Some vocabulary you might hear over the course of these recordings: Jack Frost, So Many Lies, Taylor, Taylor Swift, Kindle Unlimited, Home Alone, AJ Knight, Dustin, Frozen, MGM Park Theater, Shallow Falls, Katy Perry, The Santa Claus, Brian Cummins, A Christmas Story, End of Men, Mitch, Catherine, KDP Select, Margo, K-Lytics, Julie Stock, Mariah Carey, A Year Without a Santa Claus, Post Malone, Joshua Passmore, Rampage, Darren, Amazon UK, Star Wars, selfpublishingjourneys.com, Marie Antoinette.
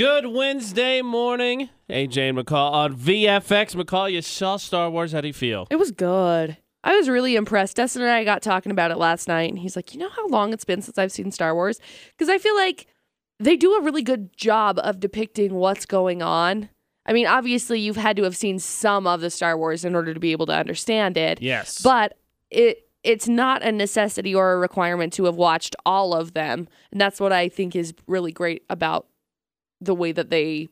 Good Wednesday morning, AJ and McCall on VFX. McCall, you saw Star Wars. How do you feel? It was good. I was really impressed. Dustin and I got talking about it last night, and he's like, you know how long it's been since I've seen Star Wars? Because I feel like they do a really good job of depicting what's going on. I mean, obviously, you've had to have seen some of the Star Wars in order to be able to understand it. Yes. But it's not a necessity or a requirement to have watched all of them. And that's what I think is really great about the way that they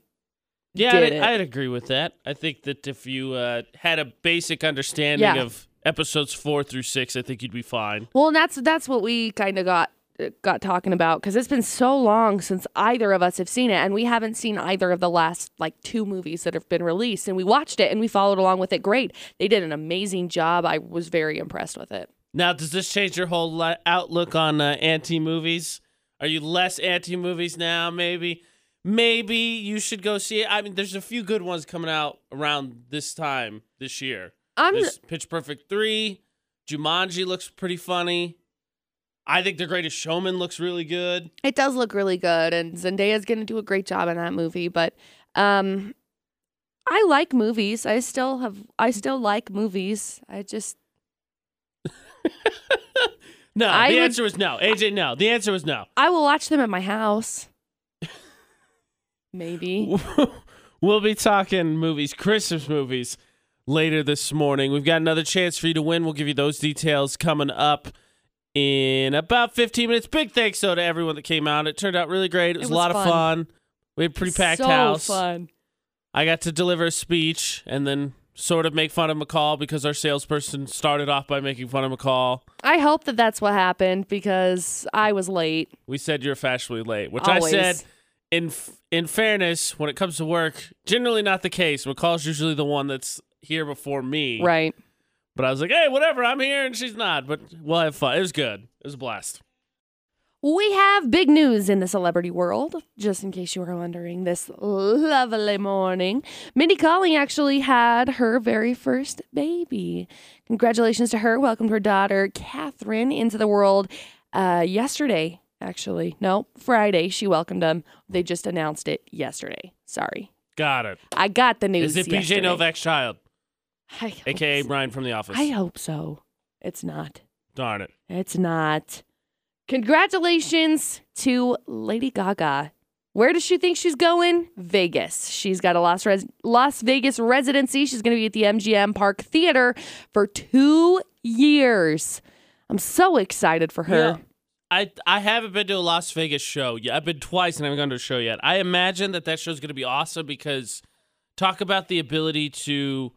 did it. I'd agree with that. I think that if you had a basic understanding of episodes 4 through 6, I think you'd be fine. Well, and that's what we kind of got talking about, because it's been so long since either of us have seen it, and we haven't seen either of the last like 2 movies that have been released, and we watched it and we followed along with it. Great. They did an amazing job. I was very impressed with it. Now, does this change your whole outlook on anti-movies? Are you less anti-movies now? Maybe you should go see it. I mean, there's a few good ones coming out around this time this year. There's Pitch Perfect 3, Jumanji looks pretty funny. I think The Greatest Showman looks really good. It does look really good, and Zendaya's going to do a great job in that movie. But I like movies. I still like movies. I just the answer was no. AJ, no. The answer was no. I will watch them at my house. Maybe. We'll be talking movies, Christmas movies, later this morning. We've got another chance for you to win. We'll give you those details coming up in about 15 minutes. Big thanks, though, to everyone that came out. It turned out really great. It was a lot of fun. We had a pretty packed house. So fun. I got to deliver a speech and then sort of make fun of McCall because our salesperson started off by making fun of McCall. I hope that that's what happened because I was late. We said you're fashionably late, which always. I said, in fairness, when it comes to work, generally not the case. McCall's usually the one that's here before me. Right. But I was like, hey, whatever, I'm here, and she's not. But we'll have fun. It was good. It was a blast. We have big news in the celebrity world, just in case you were wondering, this lovely morning. Mindy Kaling actually had her very first baby. Congratulations to her. Welcomed her daughter, Catherine, into the world yesterday, actually. No, Friday. She welcomed them. They just announced it yesterday. Sorry. Got it. I got the news. Is it PJ Novak's child? AKA so. Brian from The Office. I hope so. It's not. Darn it. It's not. Congratulations to Lady Gaga. Where does she think she's going? Vegas. She's got a Las Vegas residency. She's going to be at the MGM Park Theater for 2 years. I'm so excited for her. Yeah. I haven't been to a Las Vegas show yet. I've been twice and I haven't gone to a show yet. I imagine that show's going to be awesome because talk about the ability to...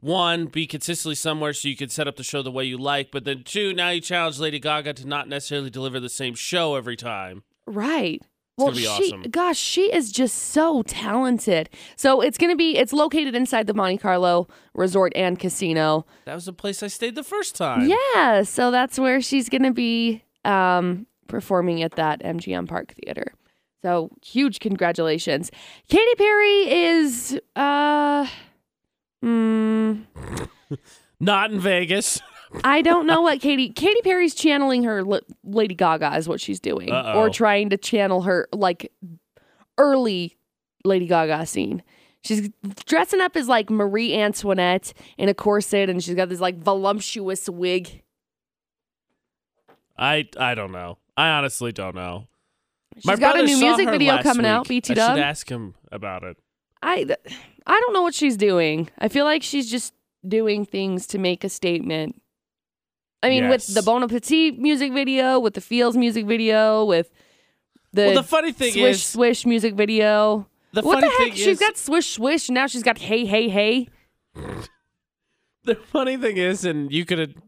1, be consistently somewhere so you can set up the show the way you like. But then 2, now you challenge Lady Gaga to not necessarily deliver the same show every time. Right. It's going to be awesome. Gosh, she is just so talented. So it's located inside the Monte Carlo Resort and Casino. That was the place I stayed the first time. Yeah. So that's where she's going to be performing at that MGM Park Theater. So huge congratulations. Katy Perry is... not in Vegas. I don't know what Katy Perry's channeling her Lady Gaga is what she's doing. Uh-oh. Or trying to channel her like early Lady Gaga scene. She's dressing up as like Marie Antoinette in a corset, and she's got this like voluptuous wig. I don't know. I honestly don't know. She's got a new music video coming out, BTW. I should ask him about it. I don't know what she's doing. I feel like she's just doing things to make a statement. I mean, yes. With the Bon Appetit music video, with the Feels music video, with the, the funny thing Swish is, Swish music video. What the heck? She's got Swish Swish, and now she's got Hey Hey Hey. The funny thing is, and you could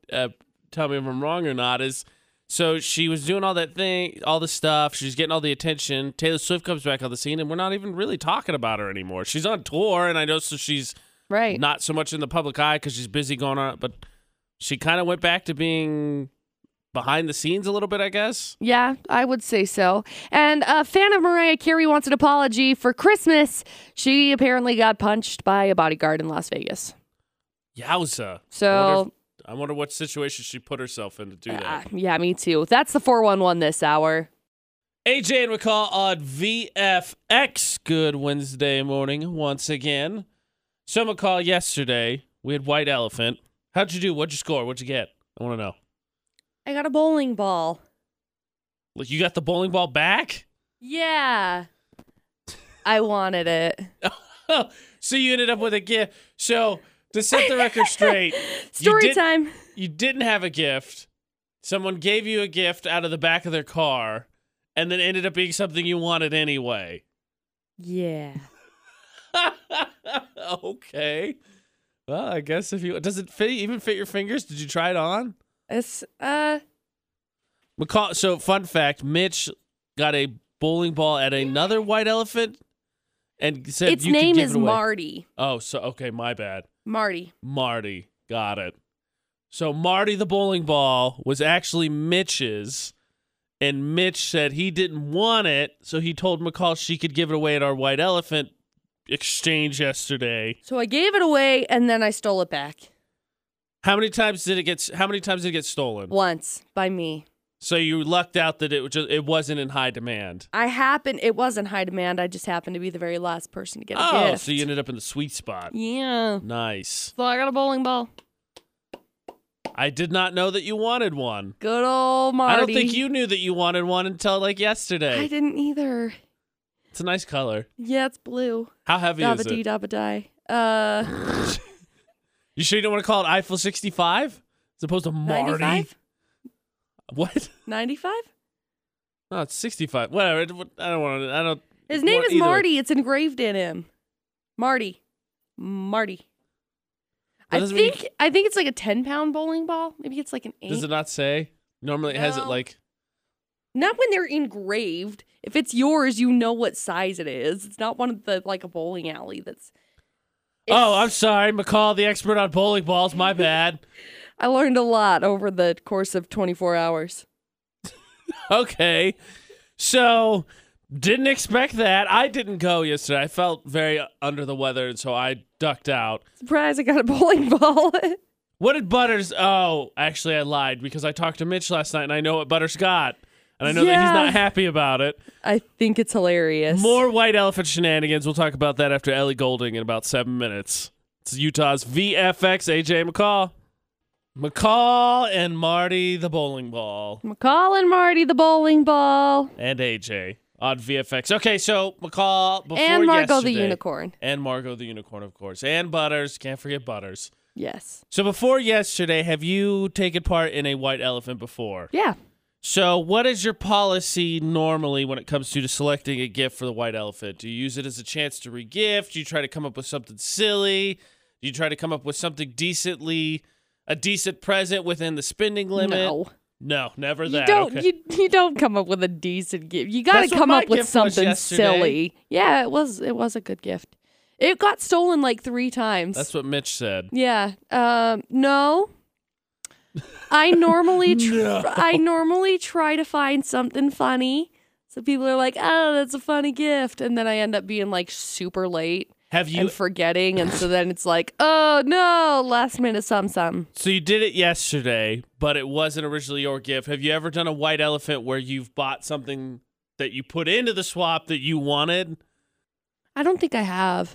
tell me if I'm wrong or not, is so she was doing all that thing, all the stuff. She's getting all the attention. Taylor Swift comes back on the scene, and we're not even really talking about her anymore. She's on tour, and I know so she's right. Not so much in the public eye because she's busy going on. But she kind of went back to being behind the scenes a little bit, I guess. Yeah, I would say so. And a fan of Mariah Carey wants an apology for Christmas. She apparently got punched by a bodyguard in Las Vegas. Yowza. So... I wonder what situation she put herself in to do that. Yeah, me too. That's the 411 this hour. AJ and McCall on VFX. Good Wednesday morning once again. So McCall, yesterday we had White Elephant. How'd you do? What'd you score? What'd you get? I want to know. I got a bowling ball. Look, you got the bowling ball back? Yeah. I wanted it. So you ended up with a gift. So to set the record straight. Story time. You didn't have a gift. Someone gave you a gift out of the back of their car. And then ended up being something you wanted anyway. Yeah. Okay. Well, I guess if you... Does it fit your fingers? Did you try it on? It's, McCall, so, fun fact, Mitch got a bowling ball at another White Elephant and said its name is Marty. Oh, so, okay, my bad. Marty. Got it. So, Marty the bowling ball was actually Mitch's. And Mitch said he didn't want it, so he told McCall she could give it away at our White Elephant exchange yesterday. So I gave it away, and then I stole it back. How many times did it get stolen? Once, by me. So you lucked out that it wasn't in high demand. It was in high demand. I just happened to be the very last person to get a gift. So you ended up in the sweet spot. Yeah. Nice. So I got a bowling ball. I did not know that you wanted one. Good old Marty. I don't think you knew that you wanted one until like yesterday. I didn't either. It's a nice color. Yeah, it's blue. How heavy is it? Dabba-dee, dabba-die. You sure you don't want to call it Eiffel 65 as opposed to Marty? 95? What? 95? No, it's 65. Whatever. I don't. His name is Marty. It's engraved in him. Marty. I think it's like a 10-pound bowling ball. Maybe it's like an 8. Does it not say? Normally it has it like... Not when they're engraved. If it's yours, you know what size it is. It's not one of the, like a bowling alley that's... Oh, I'm sorry. McCall, the expert on bowling balls. My bad. I learned a lot over the course of 24 hours. Okay. So, didn't expect that. I didn't go yesterday. I felt very under the weather, and so I ducked out. Surprise, I got a bowling ball. What did Butters... Oh, actually, I lied because I talked to Mitch last night, and I know what Butters got. And I know that he's not happy about it. I think it's hilarious. More White Elephant shenanigans. We'll talk about that after Ellie Goulding in about 7 minutes. It's Utah's VFX, AJ McCall. McCall and Marty the bowling ball. And AJ. On VFX. Okay, so McCall before yesterday. And Margo the Unicorn. Of course. And Butters. Can't forget Butters. Yes. So before yesterday, have you taken part in a White Elephant before? Yeah. So what is your policy normally when it comes to selecting a gift for the White Elephant? Do you use it as a chance to regift? Do you try to come up with something silly? Do you try to come up with something a decent present within the spending limit? No, never that. You don't come up with a decent gift. You got to come up with something silly. Yeah, it was a good gift. It got stolen like 3 times. That's what Mitch said. Yeah. No. I normally try to find something funny. So people are like, "Oh, that's a funny gift." And then I end up being like super late. And forgetting, and so then it's like, oh no, last minute something. So you did it yesterday, but it wasn't originally your gift. Have you ever done a White Elephant where you've bought something that you put into the swap that you wanted? I don't think I have.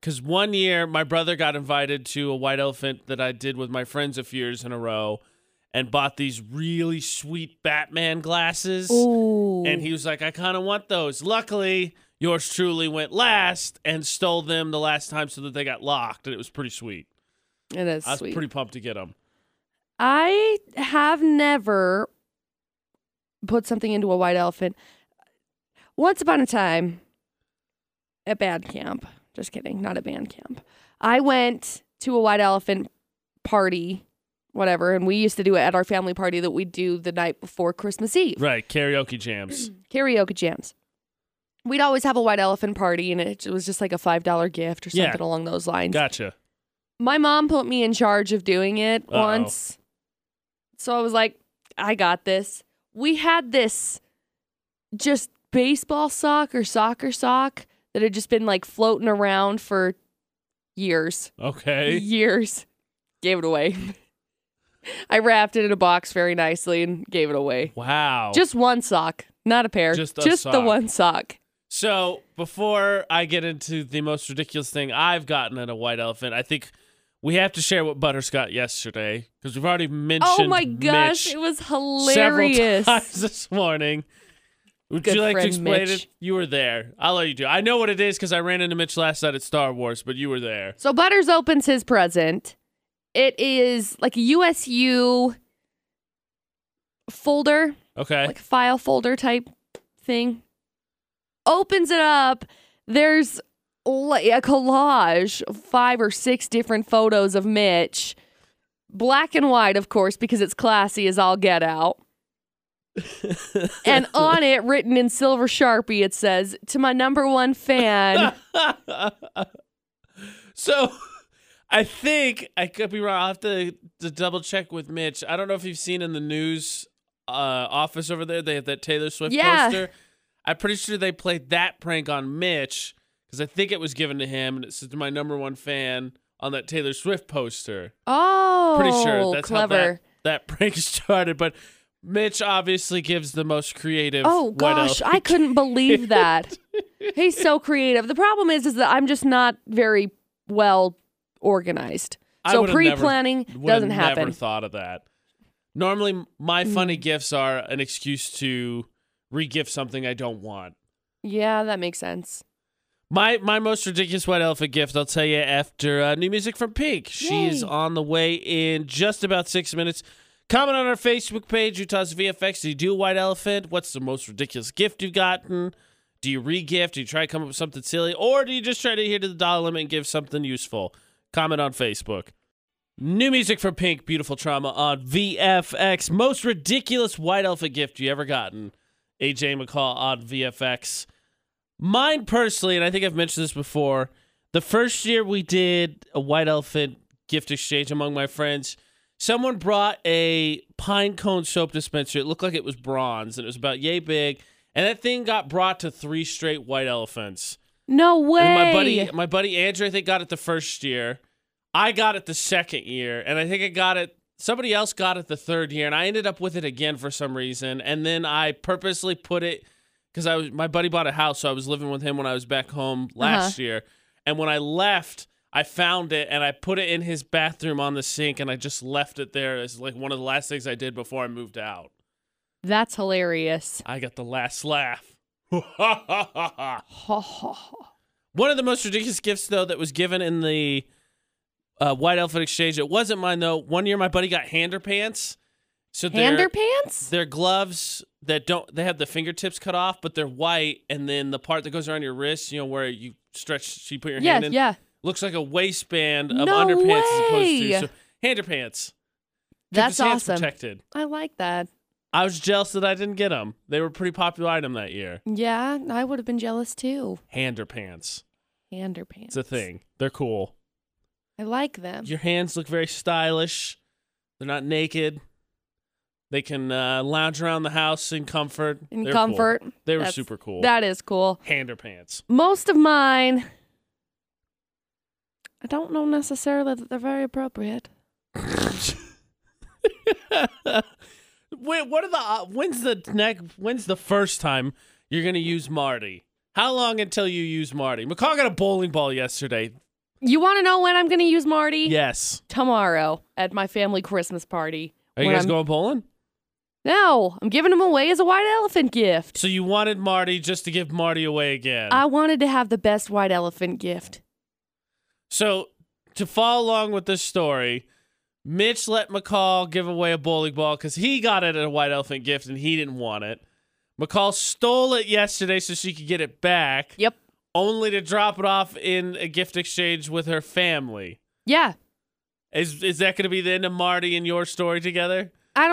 Because one year, my brother got invited to a White Elephant that I did with my friends a few years in a row and bought these really sweet Batman glasses. Ooh. And he was like, I kind of want those. Luckily... Yours truly went last and stole them the last time so that they got locked, and it was pretty sweet. It is sweet. I was pretty pumped to get them. I have never put something into a White Elephant. Once upon a time, at band camp. Just kidding, not at band camp. I went to a White Elephant party, whatever, and we used to do it at our family party that we do the night before Christmas Eve. Right, karaoke jams. We'd always have a White Elephant party, and it was just like a $5 gift or something along those lines. Gotcha. My mom put me in charge of doing it once. So I was like, I got this. We had this just baseball sock or soccer sock that had just been like floating around for years. Okay. Gave it away. I wrapped it in a box very nicely and gave it away. Wow. Just one sock, not a pair. Just the one sock. So before I get into the most ridiculous thing I've gotten at a White Elephant, I think we have to share what Butters got yesterday because we've already mentioned Mitch. Oh my gosh, Mitch, it was hilarious. Several times this morning. Would you like to explain it? You were there. I'll let you do it. I know what it is because I ran into Mitch last night at Star Wars, but you were there. So Butters opens his present. It is like a USU folder. Okay. Like a file folder type thing. Opens it up. There's a collage of 5 or 6 different photos of Mitch. Black and white, of course, because it's classy as all get out. And on it, written in silver Sharpie, it says, "To my number one fan." So, I think, I could be wrong, I'll have to double check with Mitch. I don't know if you've seen in the news office over there, they have that Taylor Swift poster. I'm pretty sure they played that prank on Mitch, because I think it was given to him, and it says, "To my number one fan," on that Taylor Swift poster. Oh, pretty sure that's clever. How that prank started, but Mitch obviously gives the most creative. Oh gosh, I couldn't believe that. He's so creative. The problem is that I'm just not very well organized. So pre-planning doesn't happen. I never thought of that. Normally, my funny gifts are an excuse to re-gift something I don't want. Yeah, that makes sense. My most ridiculous White Elephant gift, I'll tell you after new music from Pink. She is on the way in just about 6 minutes. Comment on our Facebook page, Utah's VFX. Do you do a White Elephant? What's the most ridiculous gift you've gotten? Do you re-gift? Do you try to come up with something silly? Or do you just try to adhere to the dollar limit and give something useful? Comment on Facebook. New music for Pink, Beautiful Trauma on VFX. Most ridiculous White Elephant gift you ever gotten. AJ McCall on VFX. Mine personally, and I think I've mentioned this before, the first year we did a White Elephant gift exchange among my friends, someone brought a pine cone soap dispenser. It looked like it was bronze, and it was about yay big. And that thing got brought to 3 straight White Elephants. No way! And my buddy Andrew, I think, got it the first year. I got it the second year, and I think I got it. Somebody else got it the third year, and I ended up with it again for some reason. And then I purposely put it because my buddy bought a house, so I was living with him when I was back home last year. And when I left, I found it, and I put it in his bathroom on the sink, and I just left it there as like one of the last things I did before I moved out. That's hilarious. I got the last laugh. One of the most ridiculous gifts, though, that was given in the White Elephant Exchange, it wasn't mine, though. One year, my buddy got hander pants. So hander pants? They're gloves that they have the fingertips cut off, but they're white, and then the part that goes around your wrist, you know, where you stretch, so you put your hand in. Yeah. Looks like a waistband of underpants as opposed to hander pants. That's awesome. Protected. I like that. I was jealous that I didn't get them. They were a pretty popular item that year. Yeah, I would have been jealous too. Hander pants. Hander pants. It's a thing. They're cool. I like them. Your hands look very stylish. They're not naked. They can lounge around the house in comfort. Cool. They were super cool. That is cool. Hander pants. Most of mine, I don't know necessarily that they're very appropriate. Wait, when's the first time you're going to use Marty? How long until you use Marty? McCall got a bowling ball yesterday. You want to know when I'm going to use Marty? Yes. Tomorrow at my family Christmas party. Are you guys going bowling? No, I'm giving him away as a White Elephant gift. So you wanted Marty just to give Marty away again? I wanted to have the best White Elephant gift. So, to follow along with this story, Mitch let McCall give away a bowling ball because he got it at a White Elephant gift and he didn't want it. McCall stole it yesterday so she could get it back. Yep. Only to drop it off in a gift exchange with her family. Yeah. Is that going to be the end of Marty and your story together? I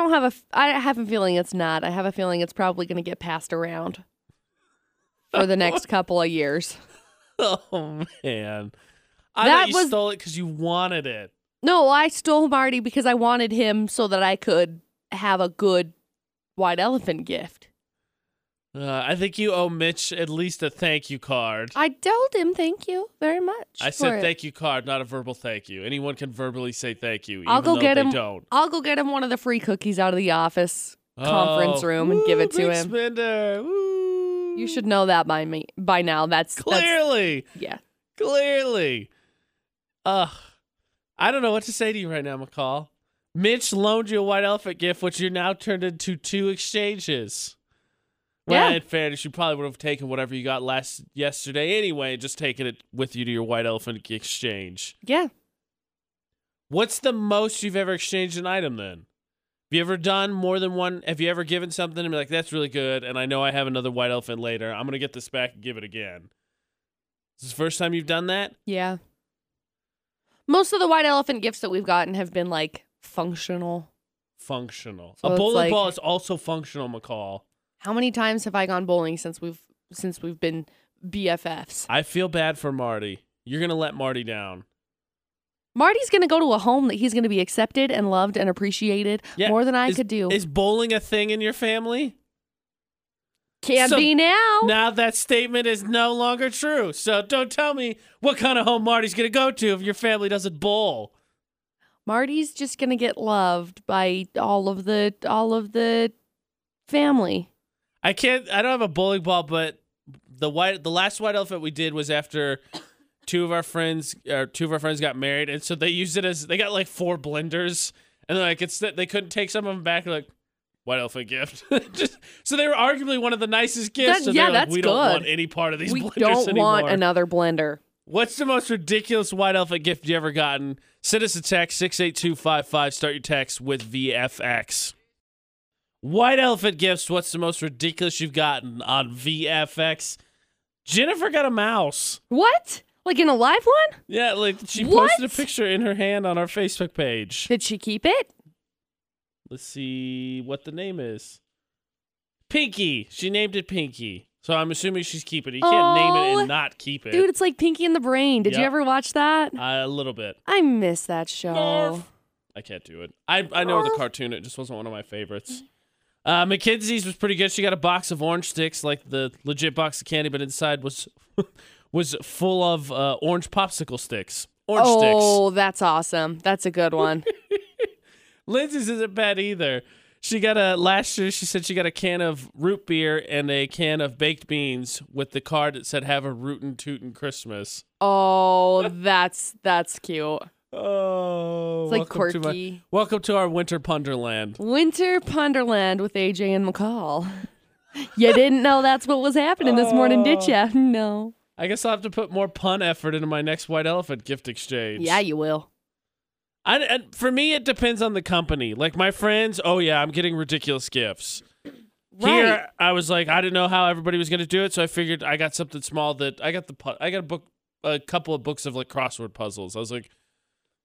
have a feeling it's not. I have a feeling it's probably going to get passed around for the next couple of years. Oh, man. I thought you stole it because you wanted it. No, I stole Marty because I wanted him so that I could have a good White Elephant gift. I think you owe Mitch at least a thank you card. I told him thank you very much. I said thank you card, not a verbal thank you. Anyone can verbally say thank you, even though they don't. I'll go get him one of the free cookies out of the office conference room and give it to him. Spender. Woo. You should know that by now. That's clearly. Clearly. I don't know what to say to you right now, McCall. Mitch loaned you a White Elephant gift, which you now turned into two exchanges. Well, in fairness, you probably would have taken whatever you got yesterday anyway, just taken it with you to your White Elephant exchange. Yeah. What's the most you've ever exchanged an item then? Have you ever done more than one? Have you ever given something and be like, that's really good, and I know I have another White Elephant later. I'm going to get this back and give it again. Is this the first time you've done that? Yeah. Most of the White Elephant gifts that we've gotten have been like functional. So a bowling ball is also functional, McCall. How many times have I gone bowling since we've been BFFs? I feel bad for Marty. You're going to let Marty down. Marty's going to go to a home that he's going to be accepted and loved and appreciated more than I could do. Is bowling a thing in your family? Can't be now. Now that statement is no longer true. So don't tell me what kind of home Marty's going to go to if your family doesn't bowl. Marty's just going to get loved by all of the family. I don't have a bowling ball, but the last White Elephant we did was after two of our friends got married, and so they used it as they got like four blenders, and they couldn't take some of them back. They're like, White Elephant gift. So they were arguably one of the nicest gifts. Don't want any part of these blenders anymore. We don't want another blender. What's the most ridiculous White Elephant gift you ever gotten? Send us a text 68255. Start your text with VFX. White Elephant gifts. What's the most ridiculous you've gotten on VFX? Jennifer got a mouse. What? Like in a live one? Yeah, like she posted a picture in her hand on our Facebook page. Did she keep it? Let's see what the name is. Pinky. She named it Pinky. So I'm assuming she's keeping it. You can't name it and not keep it. Dude, it's like Pinky and the Brain. Did you ever watch that? A little bit. I miss that show. Nerf. I can't do it. I know the cartoon. It just wasn't one of my favorites. Mackenzie's was pretty good. She got a box of orange sticks, like the legit box of candy, but inside was full of orange popsicle sticks. Orange sticks. Oh, that's awesome. That's a good one. Lindsay's isn't bad either. She got last year she said she got a can of root beer and a can of baked beans with the card that said have a rootin' tootin' Christmas. Oh, that's cute. Oh, it's like quirky. Welcome to our Winter Punderland. Winter Punderland with AJ and McCall. You didn't know that's what was happening this morning, did you? No. I guess I'll have to put more pun effort into my next White Elephant gift exchange. Yeah, you will. And for me, it depends on the company. Like my friends, I'm getting ridiculous gifts. Right. Here, I was like, I didn't know how everybody was going to do it, so I figured I got something small I got a couple of books of like crossword puzzles. I was like,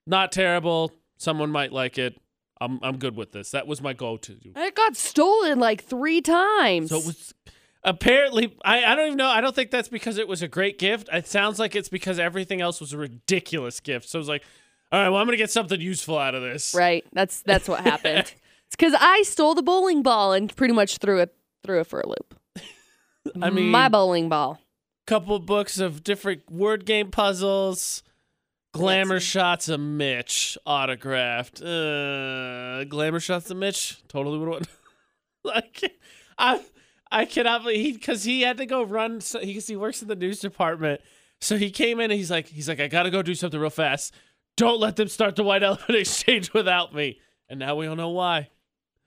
not terrible. Someone might like it. I'm good with this. That was my go-to. It got stolen like 3 times. So it was apparently I don't even know. I don't think that's because it was a great gift. It sounds like it's because everything else was a ridiculous gift. So I was like, all right, well, I'm going to get something useful out of this. Right. That's what happened. It's because I stole the bowling ball and pretty much threw it for a loop. I mean, my bowling ball. Couple books of different word game puzzles. Glamour shots of Mitch autographed. Glamour shots of Mitch totally would have. Like, I cannot believe because he had to go run. So, because he works in the news department, so he came in and he's like, I gotta go do something real fast. Don't let them start the White Elephant exchange without me. And now we all know why.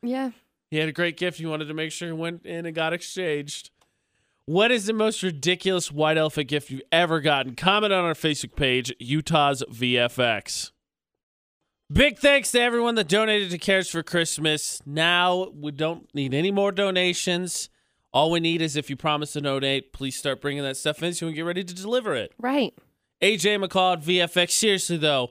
Yeah, he had a great gift. He wanted to make sure he went in and got exchanged. What is the most ridiculous White Elephant gift you've ever gotten? Comment on our Facebook page, Utah's VFX. Big thanks to everyone that donated to Cares for Christmas. Now, we don't need any more donations. All we need is if you promise to donate, please start bringing that stuff in so we can get ready to deliver it. Right. AJ McCall at VFX. Seriously, though,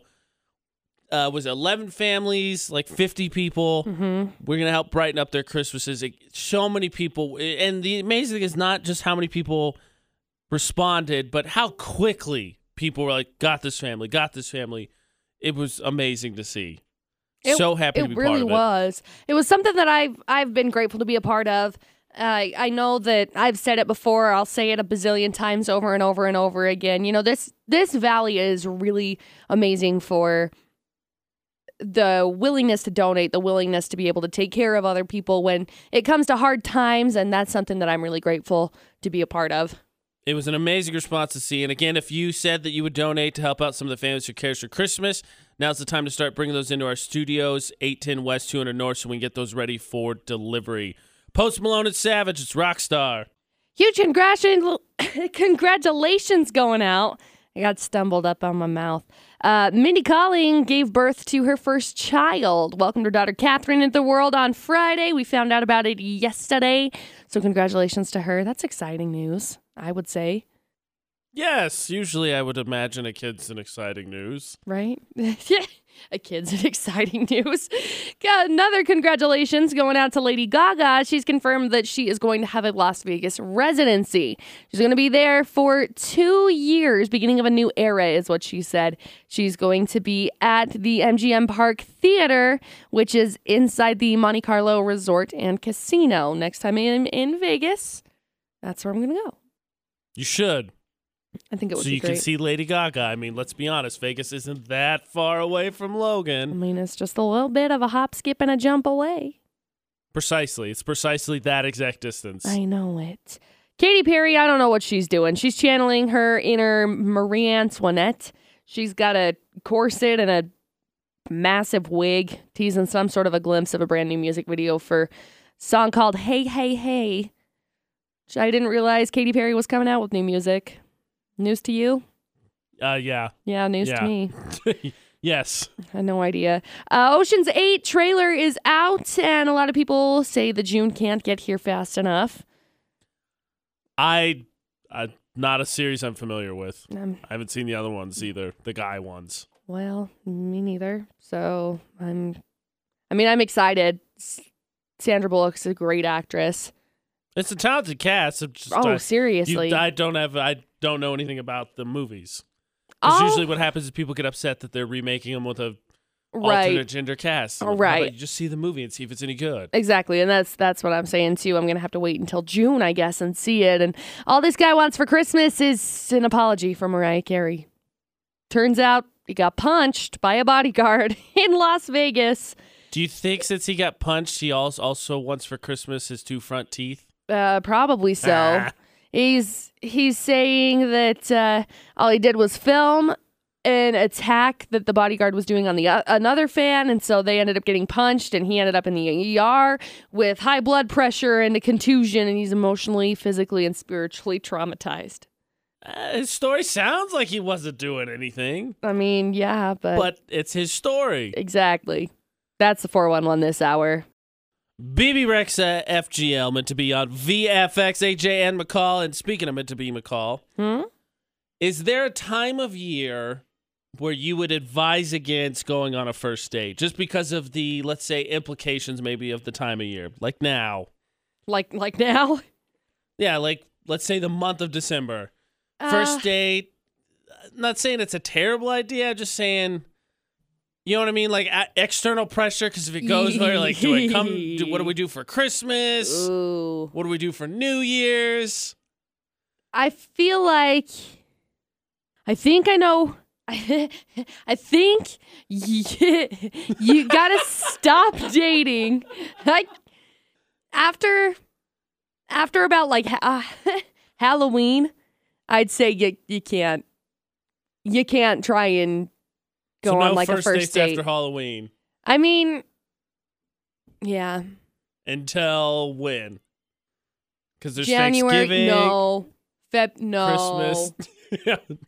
was 11 families, like 50 people. Mm-hmm. We're going to help brighten up their Christmases. So many people. And the amazing thing is not just how many people responded, but how quickly people were like, got this family. It was amazing to see. So happy to be part of it. It really was. It was something that I've been grateful to be a part of. I know that I've said it before. I'll say it a bazillion times over and over and over again. You know, this valley is really amazing for the willingness to donate, the willingness to be able to take care of other people when it comes to hard times. And that's something that I'm really grateful to be a part of. It was an amazing response to see. And again, if you said that you would donate to help out some of the families who cares for Christmas, now's the time to start bringing those into our studios, 810 West, 200 North, so we can get those ready for delivery. Post Malone and Savage, it's Rockstar. Huge congratulations going out. I got stumbled up on my mouth. Mindy Kaling gave birth to her first child. Welcomed her daughter Catherine into the world on Friday. We found out about it yesterday. So congratulations to her. That's exciting news, I would say. Yes, usually I would imagine a kid's an exciting news. Right? Yeah, a kid's an exciting news. Got another congratulations going out to Lady Gaga. She's confirmed that she is going to have a Las Vegas residency. She's going to be there for 2 years. Beginning of a new era is what she said. She's going to be at the MGM Park Theater, which is inside the Monte Carlo Resort and Casino. Next time I'm in Vegas, that's where I'm going to go. You should. I think it would be great. So you can see Lady Gaga. I mean, let's be honest. Vegas isn't that far away from Logan. I mean, it's just a little bit of a hop, skip, and a jump away. Precisely. It's precisely that exact distance. I know it. Katy Perry, I don't know what she's doing. She's channeling her inner Marie Antoinette. She's got a corset and a massive wig, teasing some sort of a glimpse of a brand new music video for a song called Hey, Hey, Hey. I didn't realize Katy Perry was coming out with new music. News to you? Yeah. Yeah, news to me. Yes. I had no idea. Ocean's 8 trailer is out, and a lot of people say that June can't get here fast enough. Not a series I'm familiar with. I haven't seen the other ones either, the guy ones. Well, me neither. So, I'm excited. Sandra Bullock's a great actress. It's a talented cast. Seriously. I don't know anything about the movies. Because usually what happens is people get upset that they're remaking them with a alternate gender cast. All right. Like, you just see the movie and see if it's any good. Exactly. And that's what I'm saying, too. I'm going to have to wait until June, I guess, and see it. And all this guy wants for Christmas is an apology from Mariah Carey. Turns out he got punched by a bodyguard in Las Vegas. Do you think since he got punched, he also wants for Christmas his two front teeth? Probably so. He's saying that all he did was film an attack that the bodyguard was doing on another fan, and so they ended up getting punched, and he ended up in the ER with high blood pressure and a contusion, and he's emotionally, physically, and spiritually traumatized. His story sounds like he wasn't doing anything. I mean, yeah, but it's his story. Exactly. That's the 411 this hour. BB Rexa FGL, meant to be on VFX, AJ and McCall. And speaking of meant to be McCall, is there a time of year where you would advise against going on a first date just because of the, let's say, implications maybe of the time of year? Like now. Like now? Yeah, like let's say the month of December. First date. Not saying it's a terrible idea, just saying... You know what I mean? Like external pressure, because if it goes where, like, do I come? What do we do for Christmas? Ooh. What do we do for New Year's? I feel like, I think I know. I think you gotta stop dating. Like after about like Halloween, I'd say you can't try and. Go on like a first date after Halloween. I mean, yeah. Until when? Because there's Thanksgiving. No. Christmas,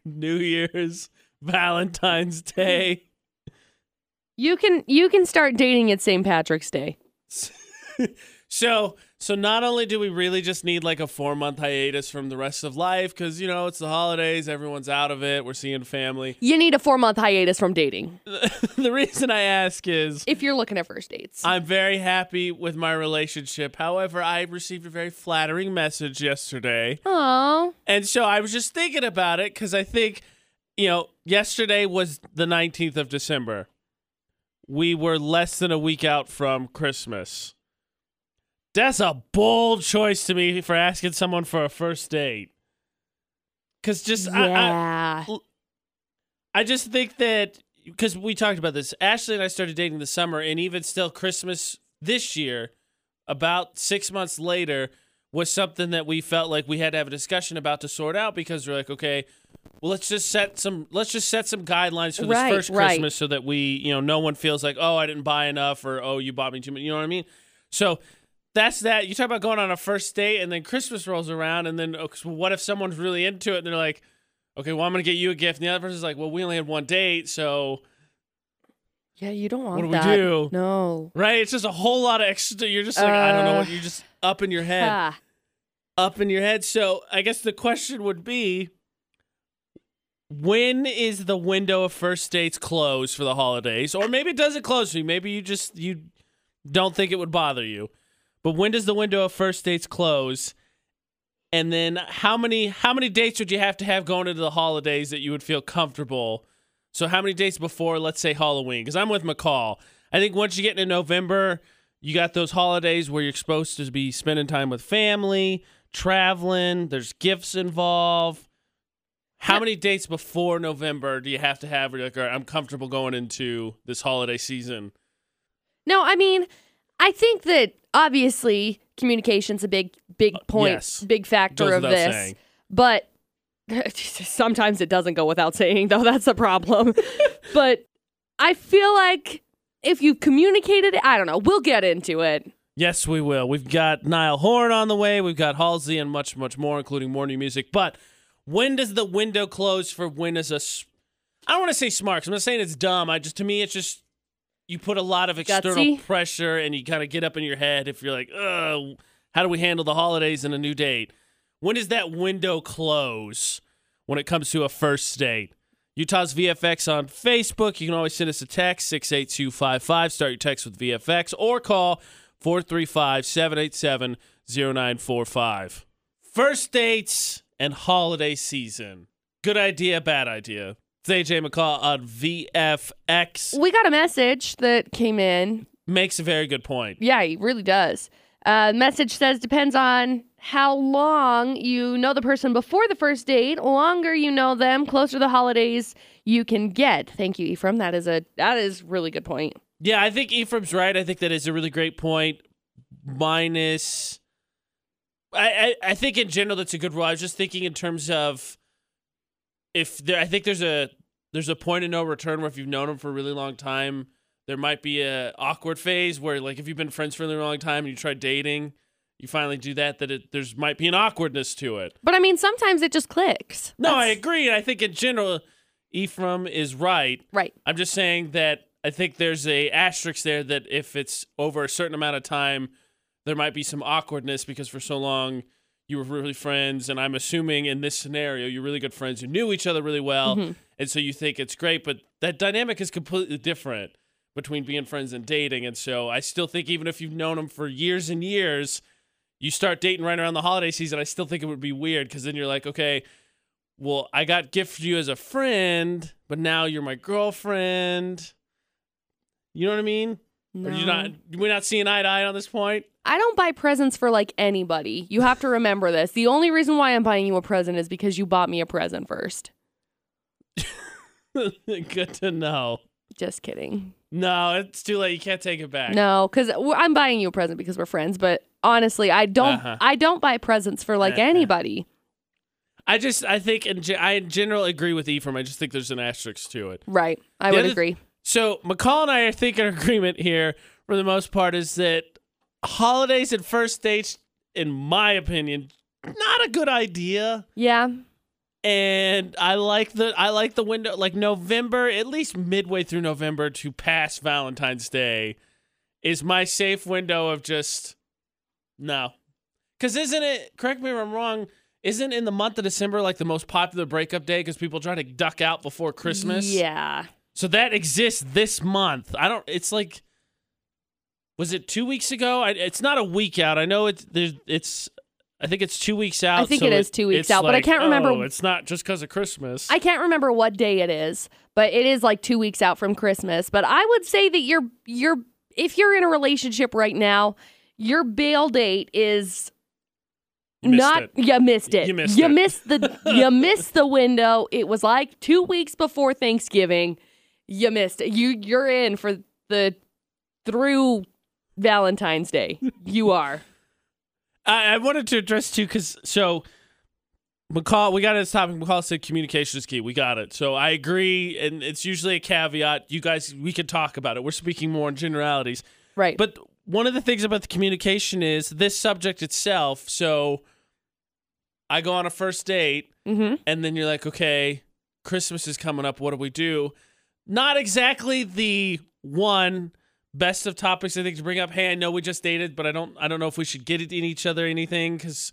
New Year's, Valentine's Day. You can start dating at St. Patrick's Day. So not only do we really just need like a 4-month hiatus from the rest of life, because, you know, it's the holidays, everyone's out of it, we're seeing family. You need a 4-month hiatus from dating. The reason I ask is... If you're looking at first dates. I'm very happy with my relationship. However, I received a very flattering message yesterday. Aww. And so I was just thinking about it, because I think, you know, yesterday was the 19th of December. We were less than a week out from Christmas. That's a bold choice to me for asking someone for a first date. Because just, yeah. I just think that, because we talked about this, Ashley and I started dating this summer, and even still Christmas this year, about 6 months later, was something that we felt like we had to have a discussion about to sort out, because we're like, okay, well, let's just set some guidelines for this first Christmas so that we, no one feels like, oh, I didn't buy enough, or, oh, you bought me too much. You know what I mean? So that's that. You talk about going on a first date, and then Christmas rolls around, and then what if someone's really into it and they're like, okay, well, I'm going to get you a gift. And the other person's like, well, we only had one date, so... Yeah, you don't want that. What do we do? No. Right? It's just a whole lot of extra... You're just like, I don't know what... You're just up in your head. Up in your head. So I guess the question would be, when is the window of first dates closed for the holidays? Or maybe it doesn't close for you. Maybe you just... You don't think it would bother you. But when does the window of first dates close? And then how many dates would you have to have going into the holidays that you would feel comfortable? So how many dates before, let's say, Halloween? Because I'm with McCall. I think once you get into November, you got those holidays where you're supposed to be spending time with family, traveling, there's gifts involved. How many dates before November do you have to have where you're like, all right, I'm comfortable going into this holiday season? No, I mean, I think that obviously communication's a big point, big factor of this. Saying. But sometimes it doesn't go without saying, though. That's the problem. But I feel like if you've communicated it, I don't know. We'll get into it. Yes, we will. We've got Niall Horan on the way. We've got Halsey and much, much more, including more new music. But when does the window close for when is I don't want to say smart, because I'm not saying it's dumb. To me, it's just... You put a lot of external pressure, and you kind of get up in your head if you're like, oh, how do we handle the holidays and a new date? When does that window close when it comes to a first date? Utah's VFX on Facebook. You can always send us a text, 68255. Start your text with VFX, or call 435-787-0945. First dates and holiday season. Good idea, bad idea. It's AJ McCall on VFX. We got a message that came in. Makes a very good point. Yeah, he really does. Message says, depends on how long you know the person before the first date. Longer you know them, closer the holidays you can get. Thank you, Ephraim. That is really good point. Yeah, I think Ephraim's right. I think that is a really great point. Minus, I think in general that's a good rule. I was just thinking in terms of, I think there's a point of no return where if you've known them for a really long time, there might be an awkward phase where, like, if you've been friends for a really long time and you try dating, you finally do that there's might be an awkwardness to it. But I mean, sometimes it just clicks. No, I agree. And I think in general, Ephraim is right. Right. I'm just saying that I think there's a asterisk there that if it's over a certain amount of time, there might be some awkwardness because for so long you were really friends, and I'm assuming in this scenario, you're really good friends. You knew each other really well, and so you think it's great, but that dynamic is completely different between being friends and dating, and so I still think even if you've known them for years and years, you start dating right around the holiday season, I still think it would be weird, because then you're like, okay, well, I got gift for you as a friend, but now you're my girlfriend. You know what I mean? No. We're not seeing eye to eye on this point? I don't buy presents for, like, anybody. You have to remember this. The only reason why I'm buying you a present is because you bought me a present first. Good to know. Just kidding. No, it's too late. You can't take it back. No, because I'm buying you a present because we're friends. But honestly, I don't buy presents for, like, anybody. I in general agree with Ephraim. I just think there's an asterisk to it. Right. I would agree. So McCall and I are thinking agreement here for the most part is that holidays and first dates, in my opinion, not a good idea. Yeah. And I like the window, like November, at least midway through November to past Valentine's Day is my safe window of just no. Because isn't it, correct me if I'm wrong, isn't in the month of December like the most popular breakup day because people try to duck out before Christmas? Yeah. So that exists this month. It's like... Was it 2 weeks ago? It's not a week out. I know I think it's 2 weeks out. I think it is 2 weeks out, but I can't remember. Oh, it's not just because of Christmas. I can't remember what day it is, but it is like 2 weeks out from Christmas. But I would say that if you're in a relationship right now, your bail date is not. You missed it. You missed the window. It was like 2 weeks before Thanksgiving. You missed it. You're in for the through Valentine's Day. You are. I wanted to address too, because so McCall, we got this topic. McCall said communication is key. We got it. So I agree, and it's usually a caveat. You guys, we can talk about it. We're speaking more in generalities, right? But one of the things about the communication is this subject itself. So I go on a first date, and then you're like, okay, Christmas is coming up. What do we do? Not exactly the one best of topics I think to bring up. Hey, I know we just dated, but I don't know if we should get it in each other or anything, because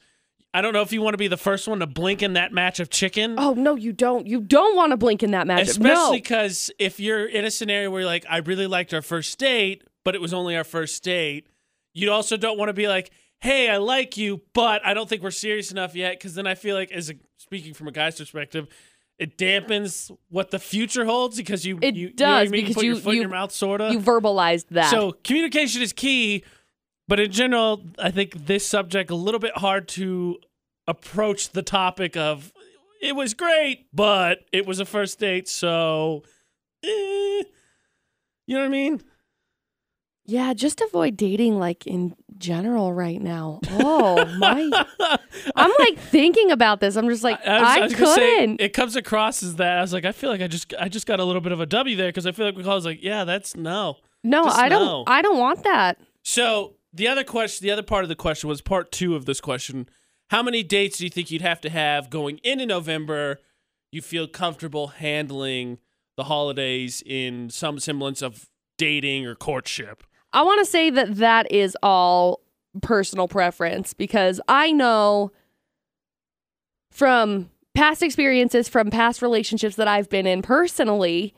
I don't know if you want to be the first one to blink in that match of chicken. Oh, no, you don't. You don't want to blink in that match of chicken. Especially because if you're in a scenario where you're like, I really liked our first date, but it was only our first date, you also don't want to be like, hey, I like you, but I don't think we're serious enough yet, because then I feel like, speaking from a guy's perspective, it dampens what the future holds, because you put your foot in your mouth, sort of. You verbalized that. So communication is key. But in general, I think this subject a little bit hard to approach the topic of, it was great, but it was a first date, so, you know what I mean? Yeah, just avoid dating, like, in general right now. Oh, my. I'm, like, thinking about this. I'm just like, I couldn't. Say, it comes across as that. I was like, I feel like I just got a little bit of a W there, because I feel like McCall was like, yeah, that's no. No, I don't want that. So the other part of the question was part two of this question. How many dates do you think you'd have to have going into November you feel comfortable handling the holidays in some semblance of dating or courtship? I want to say that is all personal preference, because I know from past experiences, from past relationships that I've been in personally,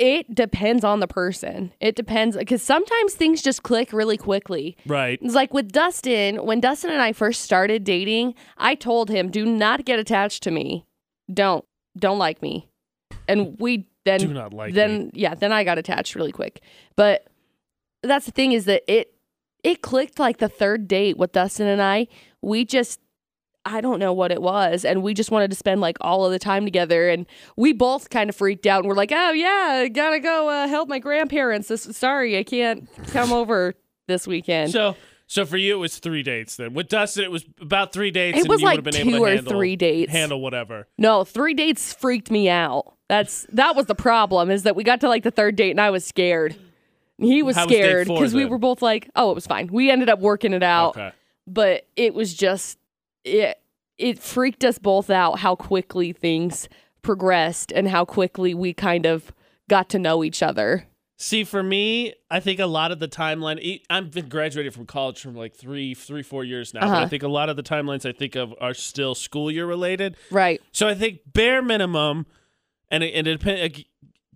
it depends on the person. It depends, because sometimes things just click really quickly. Right. It's like with Dustin, when Dustin and I first started dating, I told him, do not get attached to me. Don't like me. And we then... do not like me. Yeah, then I got attached really quick. But that's the thing, is that it clicked like the third date with Dustin and I. We just... I don't know what it was. And we just wanted to spend like all of the time together. And we both kind of freaked out and we're like, oh yeah, I gotta go help my grandparents. Sorry, I can't come over this weekend. So for you, it was 3 dates then. With Dustin, it was about 3 dates. It was like 2 or 3 dates. Handle whatever. No, 3 dates freaked me out. That was the problem, is that we got to like the third date and I was scared. He was scared because we were both like, oh, it was fine. We ended up working it out. Okay. But it was just... It freaked us both out how quickly things progressed and how quickly we kind of got to know each other. See, for me, I think a lot of the timeline, I've been graduated from college from like 3-4 years now, but I think a lot of the timelines I think of are still school year related. Right. So I think bare minimum, and it depends,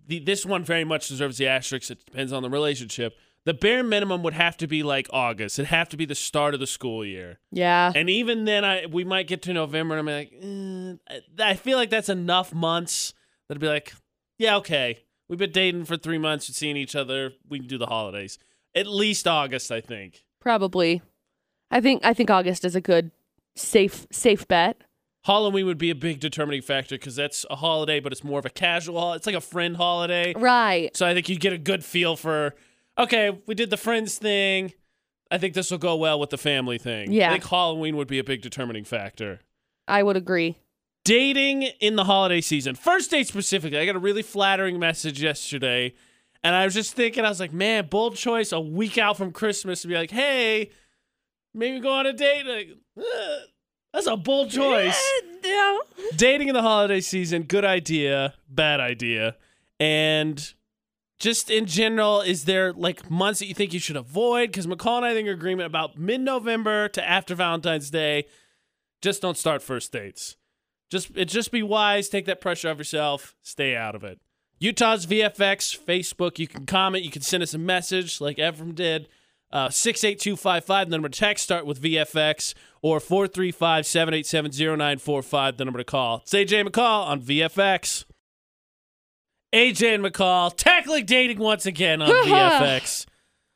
this one very much deserves the asterisk, it depends on the relationship. The bare minimum would have to be like August. It'd have to be the start of the school year. Yeah. And even then, we might get to November, and I'm like, I feel like that's enough months that'd be like, yeah, okay, we've been dating for 3 months, we're seeing each other, we can do the holidays. At least August, I think. Probably. I think August is a good safe bet. Halloween would be a big determining factor, because that's a holiday, but it's more of a casual holiday. It's like a friend holiday. Right. So I think you get a good feel for, okay, we did the friends thing, I think this will go well with the family thing. Yeah. I think Halloween would be a big determining factor. I would agree. Dating in the holiday season. First date specifically. I got a really flattering message yesterday, and I was just thinking, I was like, man, bold choice, a week out from Christmas to be like, hey, maybe go on a date. Like, that's a bold choice. Yeah. Dating in the holiday season, good idea, bad idea. And... just in general, is there like months that you think you should avoid? Because McCall and I think are in agreement about mid-November to after Valentine's Day. Just don't start first dates. Just be wise. Take that pressure off yourself. Stay out of it. Utah's VFX, Facebook. You can comment. You can send us a message like Ephraim did. 68255, the number to text. Start with VFX. Or 435-787-0945, the number to call. It's AJ McCall on VFX. AJ and McCall tackling dating once again on VFX.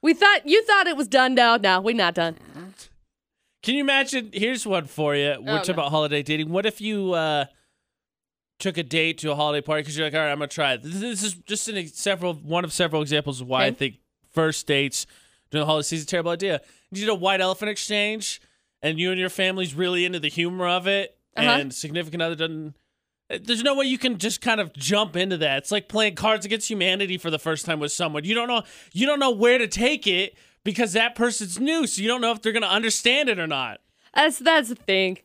We thought you thought it was done. No, we're not done. Can you imagine? Here's one for you. We're talking about holiday dating. What if you took a date to a holiday party because you're like, all right, I'm gonna try it. This is just one of several examples of why I think first dates during the holiday season is a terrible idea. You did a White Elephant exchange, and you and your family's really into the humor of it, and significant other doesn't. There's no way you can just kind of jump into that. It's like playing Cards Against Humanity for the first time with someone. You don't know where to take it because that person's new, so you don't know if they're going to understand it or not. That's the thing.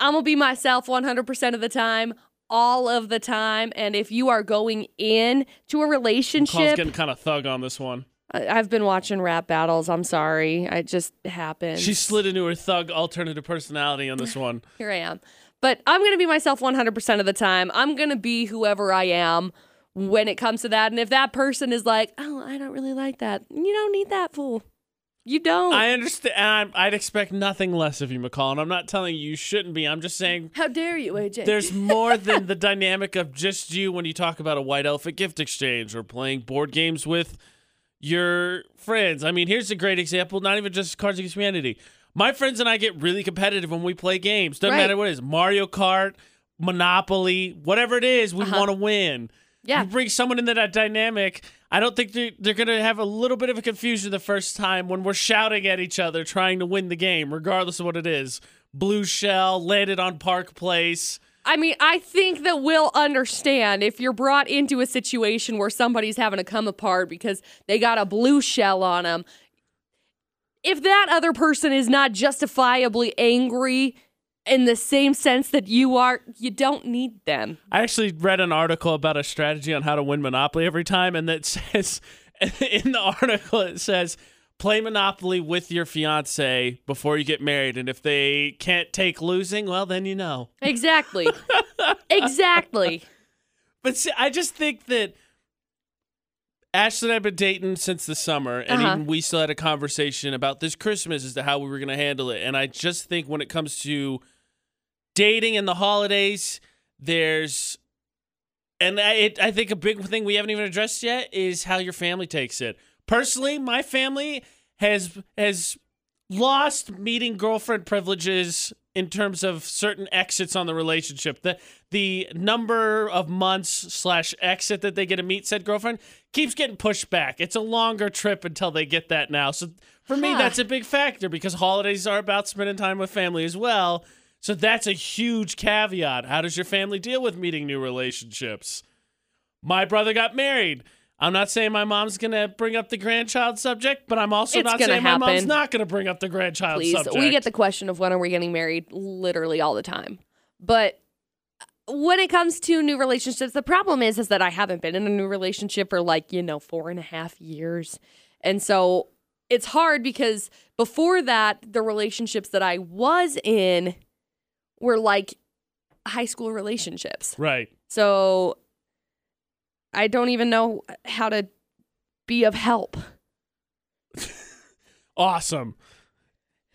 I'm going to be myself 100% of the time, all of the time, and if you are going in to a relationship... Carl's getting kind of thug on this one. I've been watching rap battles. I'm sorry. It just happened. She slid into her thug alternative personality on this one. Here I am. But I'm going to be myself 100% of the time. I'm going to be whoever I am when it comes to that. And if that person is like, oh, I don't really like that. You don't need that fool. You don't. I understand. I'd expect nothing less of you, McCall. And I'm not telling you you shouldn't be. I'm just saying. How dare you, AJ? There's more than the dynamic of just you when you talk about a White Elephant gift exchange or playing board games with your friends. I mean, here's a great example. Not even just Cards Against Humanity. My friends and I get really competitive when we play games. Doesn't matter what it is. Mario Kart, Monopoly, whatever it is, we want to win. Yeah. You bring someone into that dynamic, I don't think they're going to have a little bit of a confusion the first time when we're shouting at each other trying to win the game, regardless of what it is. Blue shell, landed on Park Place. I mean, I think that we'll understand if you're brought into a situation where somebody's having to come apart because they got a blue shell on them. If that other person is not justifiably angry in the same sense that you are, you don't need them. I actually read an article about a strategy on how to win Monopoly every time, and that says, in the article, it says, play Monopoly with your fiancé before you get married, and if they can't take losing, well, then you know. Exactly. Exactly. But see, I just think that Ashley and I have been dating since the summer, and even we still had a conversation about this Christmas as to how we were going to handle it. And I just think when it comes to dating and the holidays, I think a big thing we haven't even addressed yet is how your family takes it. Personally, my family has lost meeting girlfriend privileges in terms of certain exits on the relationship. The number of months/exit that they get to meet said girlfriend keeps getting pushed back. It's a longer trip until they get that now. So for me, that's a big factor because holidays are about spending time with family as well. So that's a huge caveat. How does your family deal with meeting new relationships? My brother got married. I'm not saying my mom's going to bring up the grandchild subject, but I'm also not saying my mom's not going to bring up the grandchild subject. We get the question of when are we getting married literally all the time. But when it comes to new relationships, the problem is that I haven't been in a new relationship for 4.5 years. And so it's hard because before that, the relationships that I was in were like high school relationships. Right. So I don't even know how to be of help. Awesome.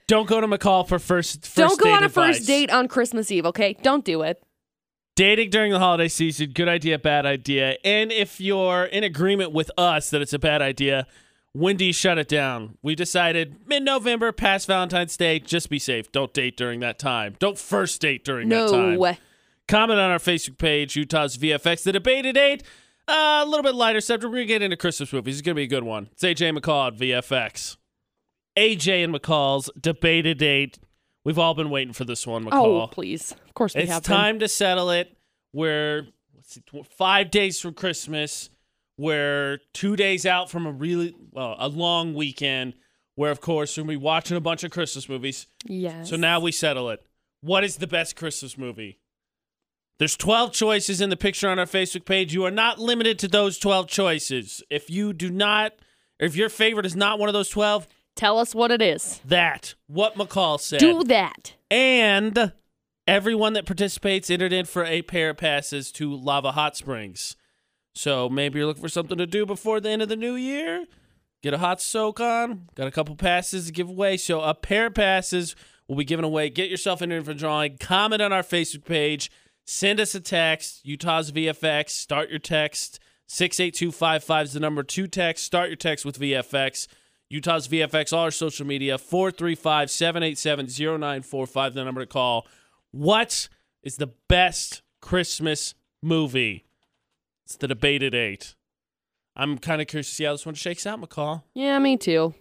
Don't go to McCall for first date advice. Don't go on a first date on Christmas Eve, okay? Don't do it. Dating during the holiday season, good idea, bad idea. And if you're in agreement with us that it's a bad idea, when do you shut it down? We decided mid-November, past Valentine's Day, just be safe. Don't date during that time. Don't first date during that time. No. Comment on our Facebook page, Utah's VFX, The Debate at 8. A little bit lighter subject. We're going to get into Christmas movies. It's going to be a good one. It's AJ McCall at VFX. AJ and McCall's Debate at 8. We've all been waiting for this one, McCall. Oh, please. Of course we have. It's time to settle it. We're 5 days from Christmas. We're 2 days out from a long weekend where, of course, we're going to be watching a bunch of Christmas movies. Yes. So now we settle it. What is the best Christmas movie? There's 12 choices in the picture on our Facebook page. You are not limited to those 12 choices. If you do not, or if your favorite is not one of those 12, tell us what it is. That. What McCall said. Do that. And everyone that participates entered in for a pair of passes to Lava Hot Springs. So maybe you're looking for something to do before the end of the new year. Get a hot soak on. Got a couple passes to give away. So a pair of passes will be given away. Get yourself entered in for drawing. Comment on our Facebook page. Send us a text, Utah's VFX. Start your text. 68255 is the number to text. Start your text with VFX. Utah's VFX, all our social media, 435-787-0945, the number to call. What is the best Christmas movie? It's the Debate at 8. I'm kind of curious to see how this one shakes out, McCall. Yeah, me too.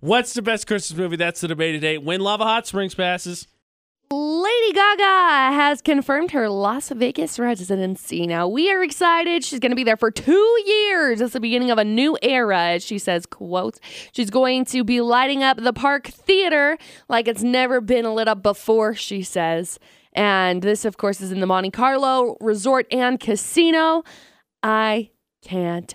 What's the best Christmas movie? That's the Debate at 8. When Lava Hot Springs passes. Lady Gaga has confirmed her Las Vegas residency. Now, we are excited. She's going to be there for 2 years. That's the beginning of a new era, as she says, quote, she's going to be lighting up the Park Theater like it's never been lit up before, she says. And this, of course, is in the Monte Carlo Resort and Casino. I can't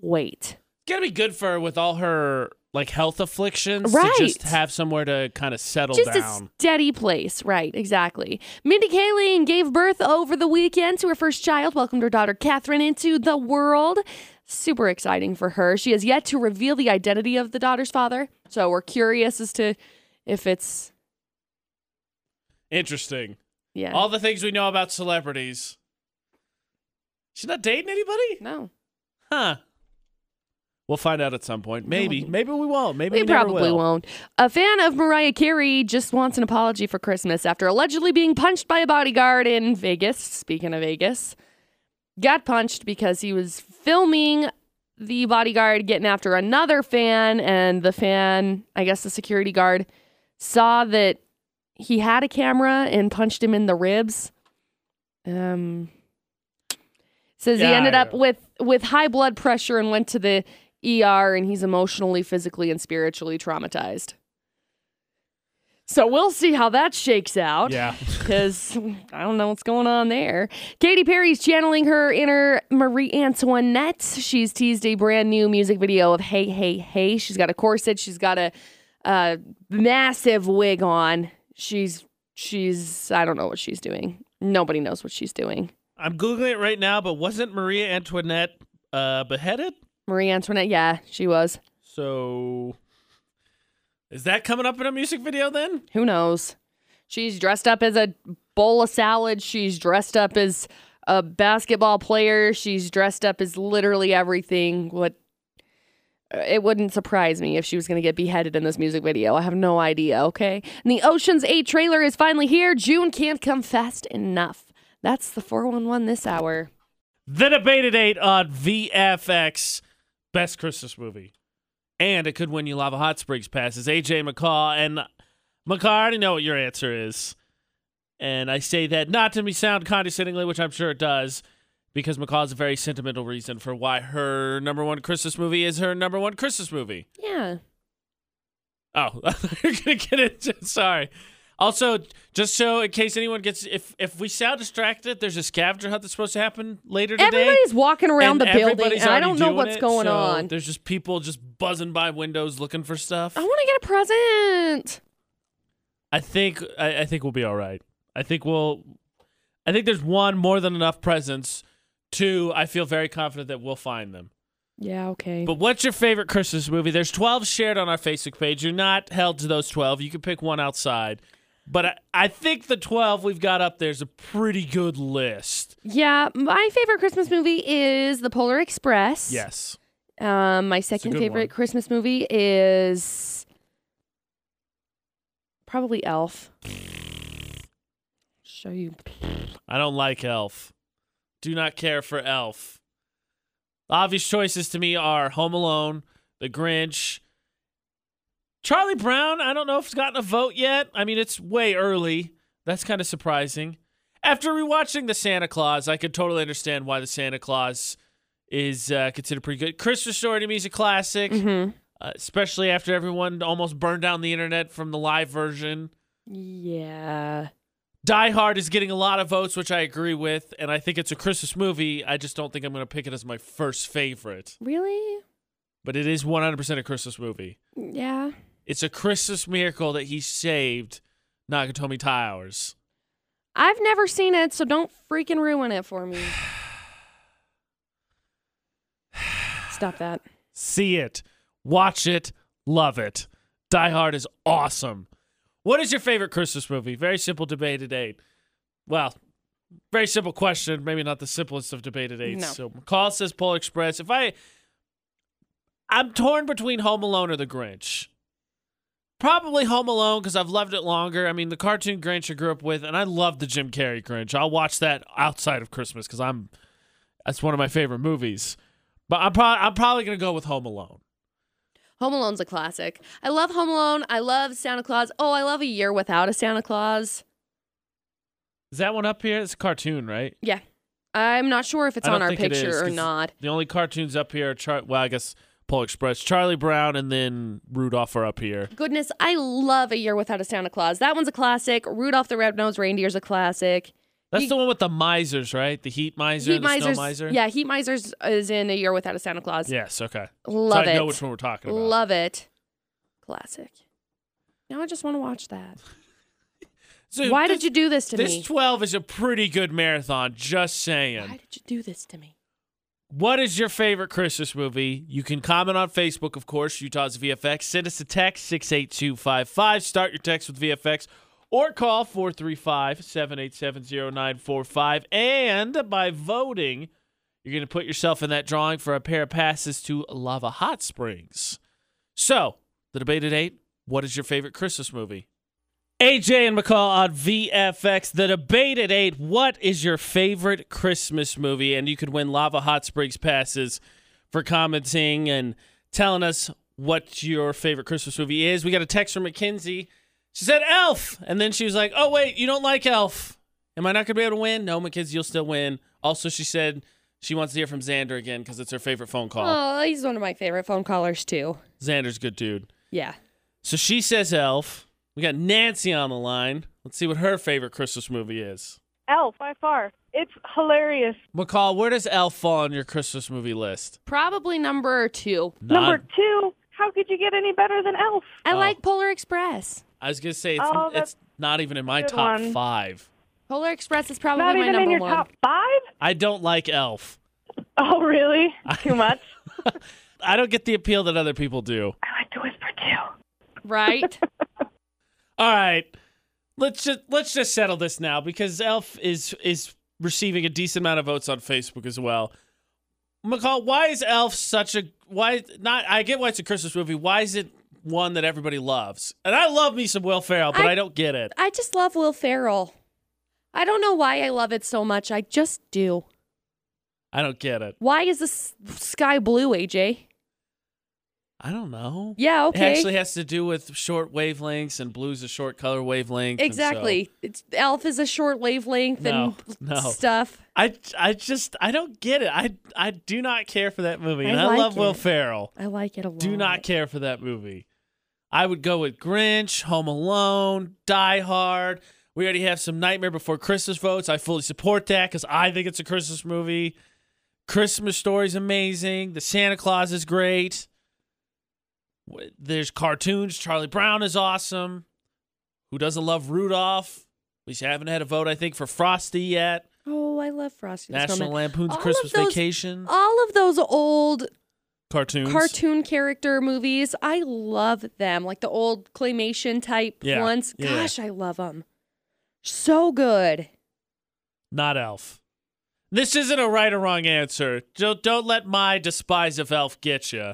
wait. It's going to be good for her with all her like health afflictions, right, to just have somewhere to kind of settle just down. Just a steady place. Right, exactly. Mindy Kaling gave birth over the weekend to her first child, welcomed her daughter Catherine into the world. Super exciting for her. She has yet to reveal the identity of the daughter's father, so we're curious as to if it's... Interesting. Yeah. All the things we know about celebrities. She's not dating anybody? No. Huh. We'll find out at some point. Maybe. Maybe we won't. Maybe we never will. We probably won't. A fan of Mariah Carey just wants an apology for Christmas after allegedly being punched by a bodyguard in Vegas. Speaking of Vegas, got punched because he was filming the bodyguard getting after another fan, and the fan, I guess the security guard, saw that he had a camera and punched him in the ribs. Says he ended up with high blood pressure and went to the ER, and he's emotionally, physically, and spiritually traumatized. So we'll see how that shakes out. Yeah. Because I don't know what's going on there. Katy Perry's channeling her inner Marie Antoinette. She's teased a brand new music video of Hey, Hey, Hey. She's got a corset. She's got a massive wig on. She's I don't know what she's doing. Nobody knows what she's doing. I'm Googling it right now, but wasn't Marie Antoinette beheaded? Marie Antoinette, yeah, she was. So, is that coming up in a music video then? Who knows? She's dressed up as a bowl of salad. She's dressed up as a basketball player. She's dressed up as literally everything. What? It wouldn't surprise me if she was going to get beheaded in this music video. I have no idea, okay? And the Ocean's 8 trailer is finally here. June can't come fast enough. That's the 411 this hour. The Debate at 8 on VFX. Best Christmas movie. And it could win you Lava Hot Springs passes. AJ McCall. And McCall, I already know what your answer is. And I say that not to sound condescendingly, which I'm sure it does, because McCall has a very sentimental reason for why her number one Christmas movie is her number one Christmas movie. Yeah. Oh, you're going to get it. Sorry. Also, just so in case anyone gets, if we sound distracted, there's a scavenger hunt that's supposed to happen later today. Everybody's walking around the building, and I don't know what's going on. There's just people just buzzing by windows looking for stuff. I want to get a present. I think we'll be all right. I think there's one more than enough presents. Two, I feel very confident that we'll find them. Yeah, okay. But what's your favorite Christmas movie? There's 12 shared on our Facebook page. You're not held to those 12. You can pick one outside. But I think the 12 we've got up there is a pretty good list. Yeah, my favorite Christmas movie is The Polar Express. Yes. My second favorite Christmas movie is probably Elf. Show you. I don't like Elf. Do not care for Elf. Obvious choices to me are Home Alone, The Grinch, Charlie Brown. I don't know if it's gotten a vote yet. I mean, it's way early. That's kind of surprising. After rewatching The Santa Claus, I could totally understand why The Santa Claus is considered pretty good. Christmas Story to me is a classic, especially after everyone almost burned down the internet from the live version. Yeah. Die Hard is getting a lot of votes, which I agree with, and I think it's a Christmas movie. I just don't think I'm going to pick it as my first favorite. Really? But it is 100% a Christmas movie. Yeah. It's a Christmas miracle that he saved Nakatomi Towers. I've never seen it, so don't freaking ruin it for me. Stop that. See it. Watch it. Love it. Die Hard is awesome. What is your favorite Christmas movie? Very simple Debate at 8. Well, very simple question. Maybe not the simplest of Debate at 8. No. So McCall says Polar Express. If I... I'm torn between Home Alone or The Grinch. Probably Home Alone because I've loved it longer. I mean, the cartoon Grinch I grew up with, and I love the Jim Carrey Grinch. I'll watch that outside of Christmas because that's one of my favorite movies. But I'm probably going to go with Home Alone. Home Alone's a classic. I love Home Alone. I love Santa Claus. Oh, I love A Year Without a Santa Claus. Is that one up here? It's a cartoon, right? Yeah. I'm not sure if it's on our picture or not. The only cartoons up here are, I guess... Polar Express, Charlie Brown, and then Rudolph are up here. Goodness, I love A Year Without a Santa Claus. That one's a classic. Rudolph the Red-Nosed Reindeer's a classic. That's the one with the misers, right? The heat miser, the snow miser? Yeah, heat misers is in A Year Without a Santa Claus. Yes, okay. Love it. I know which one we're talking about. Love it. Classic. Now I just want to watch that. So why did you do this to me? This 12 is a pretty good marathon, just saying. Why did you do this to me? What is your favorite Christmas movie? You can comment on Facebook, of course, Utah's VFX. Send us a text, 68255. Start your text with VFX or call 435-787-0945. And by voting, you're going to put yourself in that drawing for a pair of passes to Lava Hot Springs. So, the debate at 8, what is your favorite Christmas movie? AJ and McCall on VFX. The debate at 8. What is your favorite Christmas movie? And you could win Lava Hot Springs passes for commenting and telling us what your favorite Christmas movie is. We got a text from Mackenzie. She said Elf. And then she was like, oh, wait, you don't like Elf. Am I not going to be able to win? No, Mackenzie, you'll still win. Also, she said she wants to hear from Xander again because it's her favorite phone call. Oh, he's one of my favorite phone callers, too. Xander's a good dude. Yeah. So she says Elf. We got Nancy on the line. Let's see what her favorite Christmas movie is. Elf, by far. It's hilarious. McCall, where does Elf fall on your Christmas movie list? Probably number 2. Number 2? How could you get any better than Elf? I like Polar Express. I was going to say, it's not even in my top 5. Polar Express is probably my number 1. Not even in your top 5? I don't like Elf. Oh, really? Too much? I don't get the appeal that other people do. I like to whisper, too. Right? All right, let's just settle this now because Elf is receiving a decent amount of votes on Facebook as well. McCall, why is Elf I get why it's a Christmas movie. Why is it one that everybody loves? And I love me some Will Ferrell, but I don't get it. I just love Will Ferrell. I don't know why I love it so much. I just do. I don't get it. Why is the sky blue, AJ? I don't know. Yeah, okay. It actually has to do with short wavelengths, and blue's a short color wavelength. Exactly. Elf is a short wavelength stuff. I don't get it. I do not care for that movie. And I love Will Ferrell. I like it a lot. Do not care for that movie. I would go with Grinch, Home Alone, Die Hard. We already have some Nightmare Before Christmas votes. I fully support that because I think it's a Christmas movie. Christmas Story's amazing. The Santa Claus is great. There's cartoons. Charlie Brown is awesome. Who doesn't love Rudolph? We haven't had a vote, I think, for Frosty yet. Oh, I love Frosty. National Lampoon's Christmas Vacation. All of those old cartoon character movies. I love them. Like the old claymation type ones. Yeah. Gosh, I love them. So good. Not Elf. This isn't a right or wrong answer. Don't let my despise of Elf get you.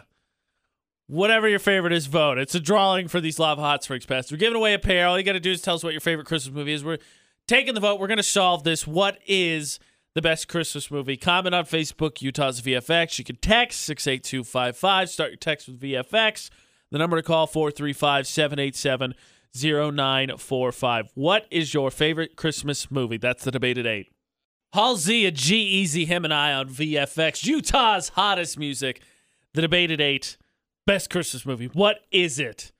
Whatever your favorite is, vote. It's a drawing for these Lava Hot Springs passes. We're giving away a pair. All you got to do is tell us what your favorite Christmas movie is. We're taking the vote. We're going to solve this. What is the best Christmas movie? Comment on Facebook, Utah's VFX. You can text 68255. Start your text with VFX. The number to call, 435-787-0945. What is your favorite Christmas movie? That's the debate at 8. Halsey, a G-Eazy, him and I on VFX. Utah's hottest music. The debate at 8. Best Christmas movie. What is it?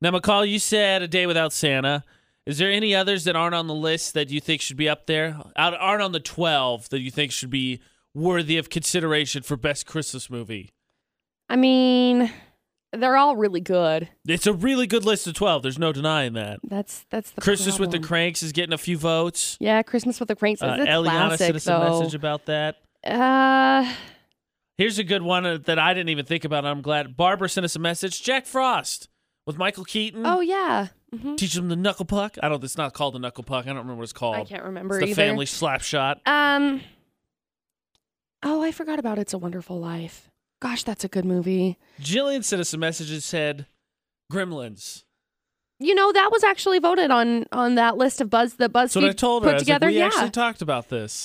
Now, McCall, you said A Day Without Santa. Is there any others that aren't on the list that you think should be up there? Aren't on the 12 that you think should be worthy of consideration for best Christmas movie? I mean, they're all really good. It's a really good list of 12. There's no denying that. That's the Christmas problem. With the Cranks is getting a few votes. Yeah, Christmas with the Cranks is a classic, sent us a message about that. Here's a good one that I didn't even think about. I'm glad Barbara sent us a message. Jack Frost with Michael Keaton. Oh, yeah. Mm-hmm. Teach him the knuckle puck. It's not called the knuckle puck. I don't remember what it's called. I can't remember either. It's the family slap shot. I forgot about It's a Wonderful Life. Gosh, that's a good movie. Jillian sent us a message that said Gremlins. You know, that was actually voted on that list of Buzz that BuzzFeed put together. Like, we actually talked about this.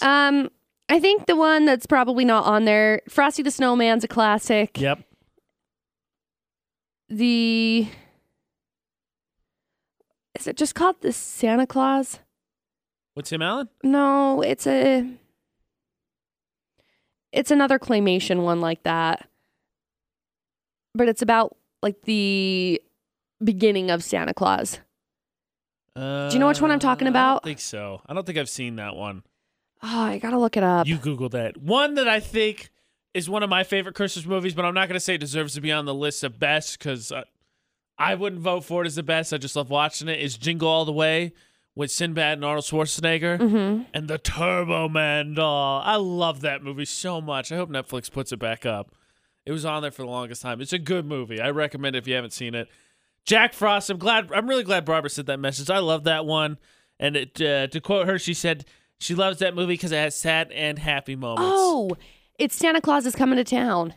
I think the one that's probably not on there, Frosty the Snowman's a classic. Yep. Is it just called The Santa Claus? With Tim Allen? No, it's another claymation one like that. But it's about like the beginning of Santa Claus. Do you know which one I'm talking about? I don't think so. I don't think I've seen that one. Oh, I gotta look it up. You Google that. One that I think is one of my favorite Christmas movies, but I'm not gonna say it deserves to be on the list of best because I wouldn't vote for it as the best. I just love watching it. Is Jingle All the Way with Sinbad and Arnold Schwarzenegger and the Turbo Man doll. I love that movie so much. I hope Netflix puts it back up. It was on there for the longest time. It's a good movie. I recommend it if you haven't seen it. Jack Frost. I'm really glad Barbara sent that message. I love that one. And to quote her, she said she loves that movie because it has sad and happy moments. Oh, it's Santa Claus is Coming to Town.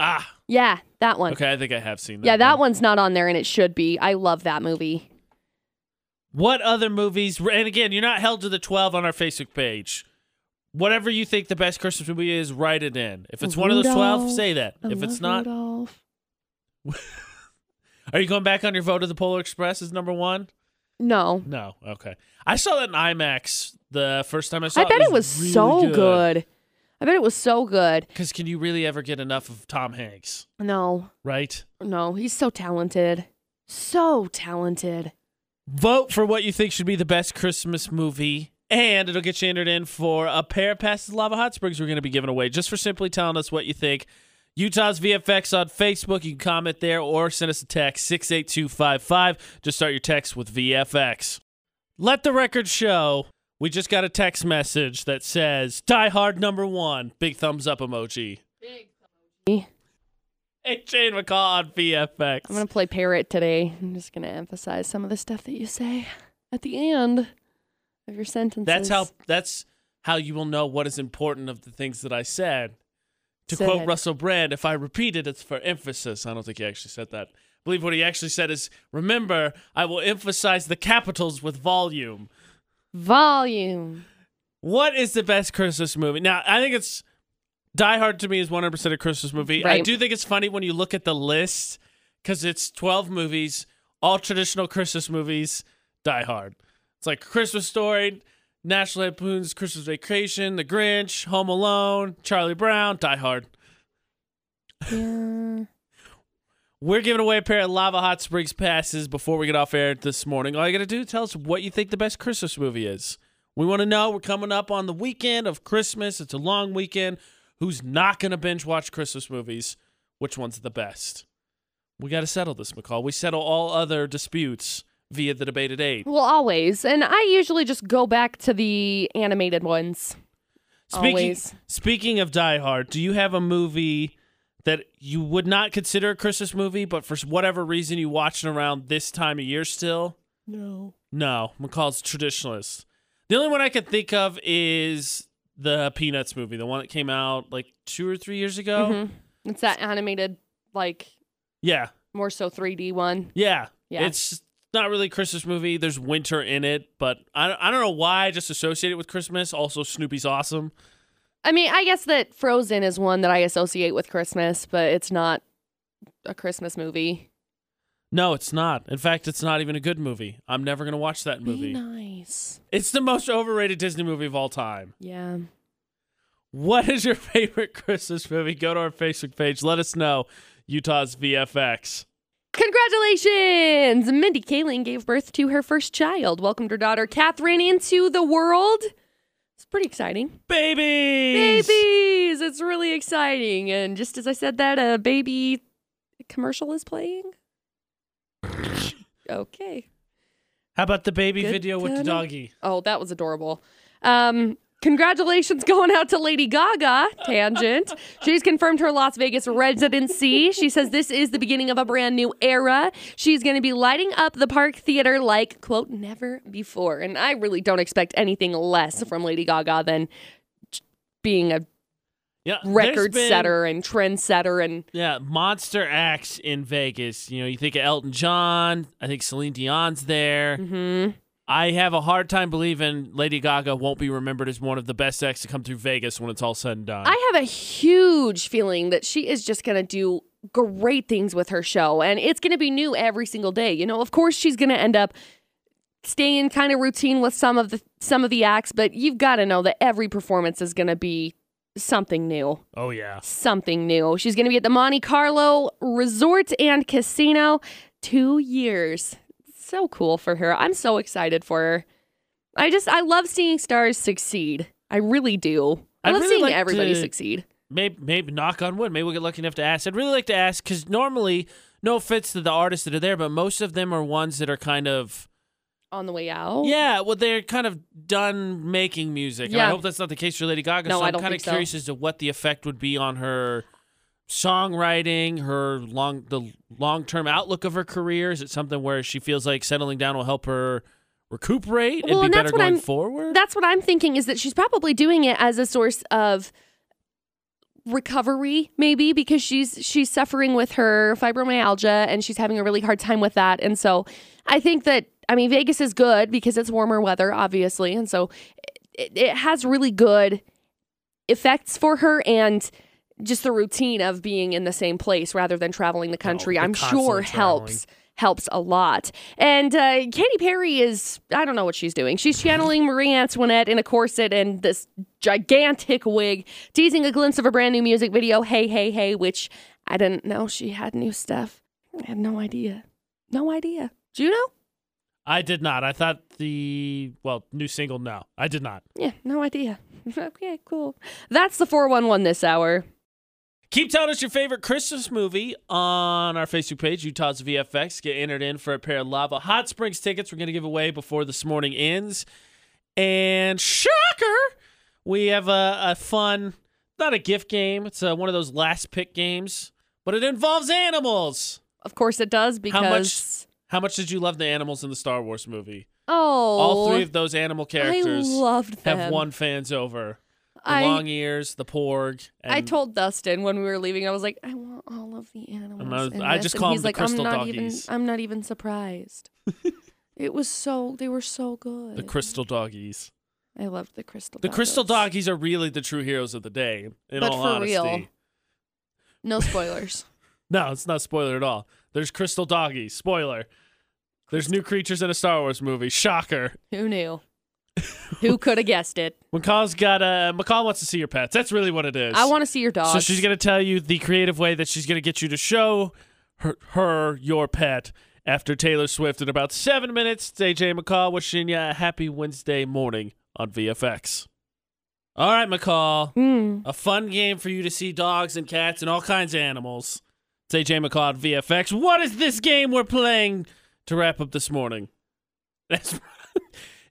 Ah. Yeah, that one. Okay, I think I have seen that. Yeah, that one's not on there and it should be. I love that movie. What other movies? And again, you're not held to the 12 on our Facebook page. Whatever you think the best Christmas movie is, write it in. If it's Rudolph, one of those 12, say that. If it's not... Are you going back on your vote of The Polar Express as number one? No. No. Okay. I saw that in IMAX the first time I saw it. I bet it was really so good. I bet it was so good. Because can you really ever get enough of Tom Hanks? No. Right? No. He's so talented. So talented. Vote for what you think should be the best Christmas movie, and it'll get you entered in for a pair of passes to Lava Hot Springs we're going to be giving away just for simply telling us what you think. Utah's VFX on Facebook. You can comment there or send us a text, 68255. Just start your text with VFX. Let the record show, we just got a text message that says, Die Hard number one. Big thumbs up emoji. Big thumbs up. Hey, Jane McCall on VFX. I'm going to play parrot today. I'm just going to emphasize some of the stuff that you say at the end of your sentences. That's how you will know what is important of the things that I said. To quote Russell Brand, if I repeat it, it's for emphasis. I don't think he actually said that. I believe what he actually said is, remember, I will emphasize the capitals with volume. Volume. What is the best Christmas movie? Now, I think it's... Die Hard to me is 100% a Christmas movie. Right. I do think it's funny when you look at the list because it's 12 movies, all traditional Christmas movies, Die Hard. It's like Christmas Story, National Lampoon's Christmas Vacation, The Grinch, Home Alone, Charlie Brown, Die Hard. Yeah. We're giving away a pair of Lava Hot Springs passes before we get off air this morning. All you got to do is tell us what you think the best Christmas movie is. We want to know. We're coming up on the weekend of Christmas. It's a long weekend. Who's not going to binge watch Christmas movies? Which one's the best? We got to settle this, McCall. We settle all other disputes via the debate at 8. Well, always. And I usually just go back to the animated ones. Speaking of Die Hard, do you have a movie that you would not consider a Christmas movie, but for whatever reason you watch it around this time of year still? No. No. McCall's traditionalist. The only one I could think of is... the Peanuts movie, the one that came out like 2 or 3 years ago. Mm-hmm. It's that animated, like, yeah, more so 3D one. Yeah. It's not really a Christmas movie. There's winter in it, but I don't know why I just associate it with Christmas. Also, Snoopy's awesome. I mean, I guess that Frozen is one that I associate with Christmas, but it's not a Christmas movie. No, it's not. In fact, it's not even a good movie. I'm never going to watch that movie. Be nice. It's the most overrated Disney movie of all time. Yeah. What is your favorite Christmas movie? Go to our Facebook page. Let us know. Utah's VFX. Congratulations! Mindy Kaling gave birth to her first child. Welcomed her daughter, Catherine, into the world. It's pretty exciting. Babies! Babies! It's really exciting. And just as I said that, a baby commercial is playing. Okay. How about the baby video with the doggy? Oh, that was adorable. Congratulations going out to Lady Gaga. Tangent. She's confirmed her Las Vegas residency. She says this is the beginning of a brand new era. She's going to be lighting up the Park Theater like, quote, never before. And I really don't expect anything less from Lady Gaga than being a Yeah, record setter and trendsetter and monster acts in Vegas. You know, you think of Elton John. I think Celine Dion's there. Mm-hmm. I have a hard time believing Lady Gaga won't be remembered as one of the best acts to come through Vegas when it's all said and done. I have a huge feeling that she is just going to do great things with her show, and it's going to be new every single day. You know, of course, she's going to end up staying kind of routine with some of the acts, but you've got to know that every performance is going to be something new. Oh, yeah. Something new. She's going to be at the Monte Carlo Resort and Casino. 2 years. So cool for her. I'm so excited for her. I love seeing stars succeed. I really do. I love seeing everybody succeed. Maybe knock on wood. Maybe we'll get lucky enough to ask. I'd really like to ask, because normally, no offense to the artists that are there, but most of them are ones that are kind of on the way out? Yeah, well, they're kind of done making music. Yeah. I hope that's not the case for Lady Gaga. No, so I'm kind of curious as to what the effect would be on her songwriting, the long-term outlook of her career. Is it something where she feels like settling down will help her recuperate and be better going forward? That's what I'm thinking, is that she's probably doing it as a source of recovery, maybe, because she's suffering with her fibromyalgia and she's having a really hard time with that. And so I think that, I mean, Vegas is good because it's warmer weather, obviously. And so it has really good effects for her, and just the routine of being in the same place rather than traveling the country, I'm sure helps a lot. And Katy Perry is, I don't know what she's doing. She's channeling Marie Antoinette in a corset and this gigantic wig, teasing a glimpse of a brand new music video, Hey, Hey, Hey, which I didn't know she had new stuff. I had no idea. No idea. Do you know? I did not. I thought new single, no. I did not. Yeah, no idea. Okay, cool. That's the 411 this hour. Keep telling us your favorite Christmas movie on our Facebook page, Utah's VFX. Get entered in for a pair of Lava Hot Springs tickets we're going to give away before this morning ends. And shocker, we have a fun, not a gift game. It's one of those last pick games, but it involves animals. Of course it does, because how much did you love the animals in the Star Wars movie? Oh. All three of those animal characters have won fans over. The long ears, the porg. And I told Dustin when we were leaving, I was like, I want all of the animals. I just call them the crystal doggies. I'm not even surprised. They were so good. The crystal doggies. I loved the crystal doggies. The crystal doggies are really the true heroes of the day, in all honesty. But for real, no spoilers. No, it's not spoiler at all. There's crystal doggies. Spoiler. There's new creatures in a Star Wars movie. Shocker. Who knew? Who could have guessed it? McCall wants to see your pets. That's really what it is. I want to see your dogs. So she's going to tell you the creative way that she's going to get you to show her your pet after Taylor Swift in about 7 minutes. It's AJ McCall wishing you a happy Wednesday morning on VFX. All right, McCall. A fun game for you to see dogs and cats and all kinds of animals. It's AJ McCall on VFX. What is this game we're playing to wrap up this morning? That's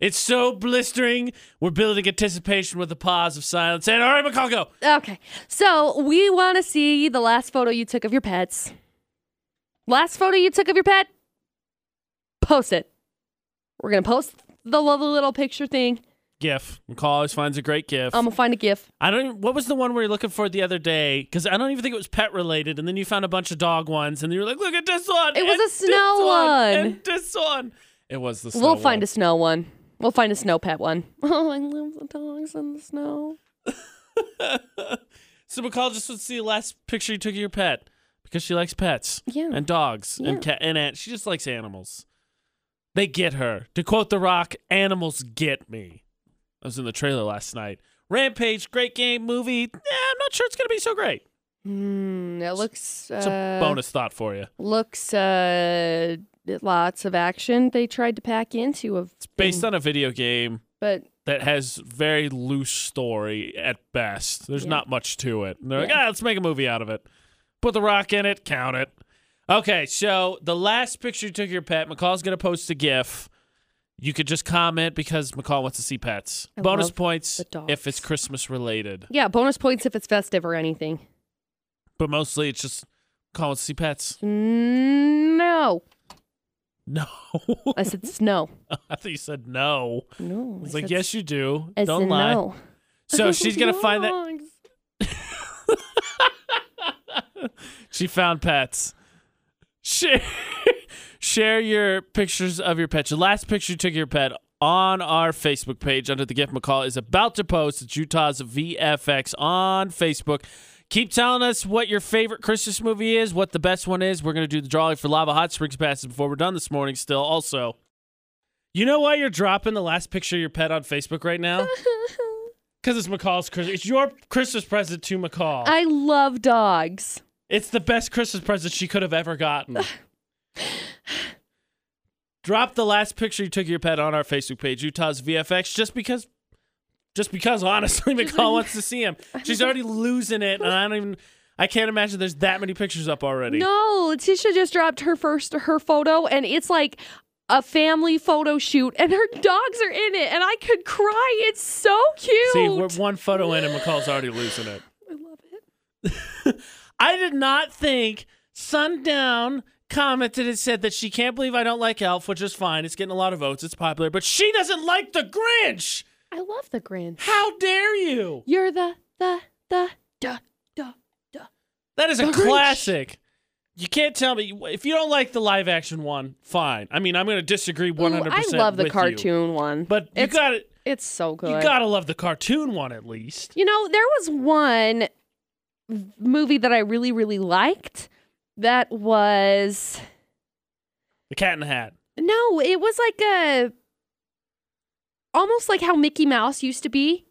It's so blistering. We're building anticipation with a pause of silence. And all right, McCall, go. Okay. So we want to see the last photo you took of your pets. Last photo you took of your pet? Post it. We're going to post the lovely little picture thing. GIF. McCall always finds a great GIF. I'm going to find a GIF. What was the one we were looking for the other day? Because I don't even think it was pet related. And then you found a bunch of dog ones. And you were like, look at this one. It was a snow one. And this one. It was the snow one. We'll find a snow one. We'll find a snow pet one. Oh, I love the dogs in the snow. So McCall just wants to see the last picture you took of your pet, because she likes pets and dogs and cat and ants. She just likes animals. They get her. To quote The Rock, animals get me. I was in the trailer last night. Rampage, great game, movie. I'm not sure it's going to be so great. It looks... It's a bonus thought for you. Looks... lots of action they tried to pack into. It's based on a video game, but that has very loose story at best. There's not much to it. And they're like, let's make a movie out of it. Put The Rock in it. Count it. Okay, so the last picture you took your pet, McCall's going to post a GIF. You could just comment because McCall wants to see pets. Bonus points if it's Christmas related. Yeah, bonus points if it's festive or anything. But mostly it's just McCall wants to see pets. No. No. I said snow. I thought you said no. No. I was like, yes, you do. Don't lie. No. So she's going to find that. She found pets. Share your pictures of your pet. Your last picture you took of your pet on our Facebook page under The Gift McCall is about to post. It's Utah's VFX on Facebook. Keep telling us what your favorite Christmas movie is, what the best one is. We're going to do the drawing for Lava Hot Springs passes before we're done this morning still. Also, you know why you're dropping the last picture of your pet on Facebook right now? Because it's McCall's Christmas. It's your Christmas present to McCall. I love dogs. It's the best Christmas present she could have ever gotten. Drop the last picture you took of your pet on our Facebook page, Utah's VFX, just because honestly McCall wants to see him. She's already losing it, and I can't imagine there's that many pictures up already. No, Tisha just dropped her photo, and it's like a family photo shoot, and her dogs are in it, and I could cry. It's so cute. See, we're one photo in, and McCall's already losing it. I love it. I did not think Sundown commented and said that she can't believe I don't like Elf, which is fine. It's getting a lot of votes. It's popular, but she doesn't like The Grinch. I love The Grinch. How dare you? You're the, duh, duh, duh. That is a classic. You can't tell me. If you don't like the live action one, fine. I mean, I'm going to disagree 100% with you. I love the cartoon one. But you got it. It's so good. You got to love the cartoon one at least. You know, there was one movie that I really, really liked. That was The Cat in the Hat. No, it was like almost like how Mickey Mouse used to be.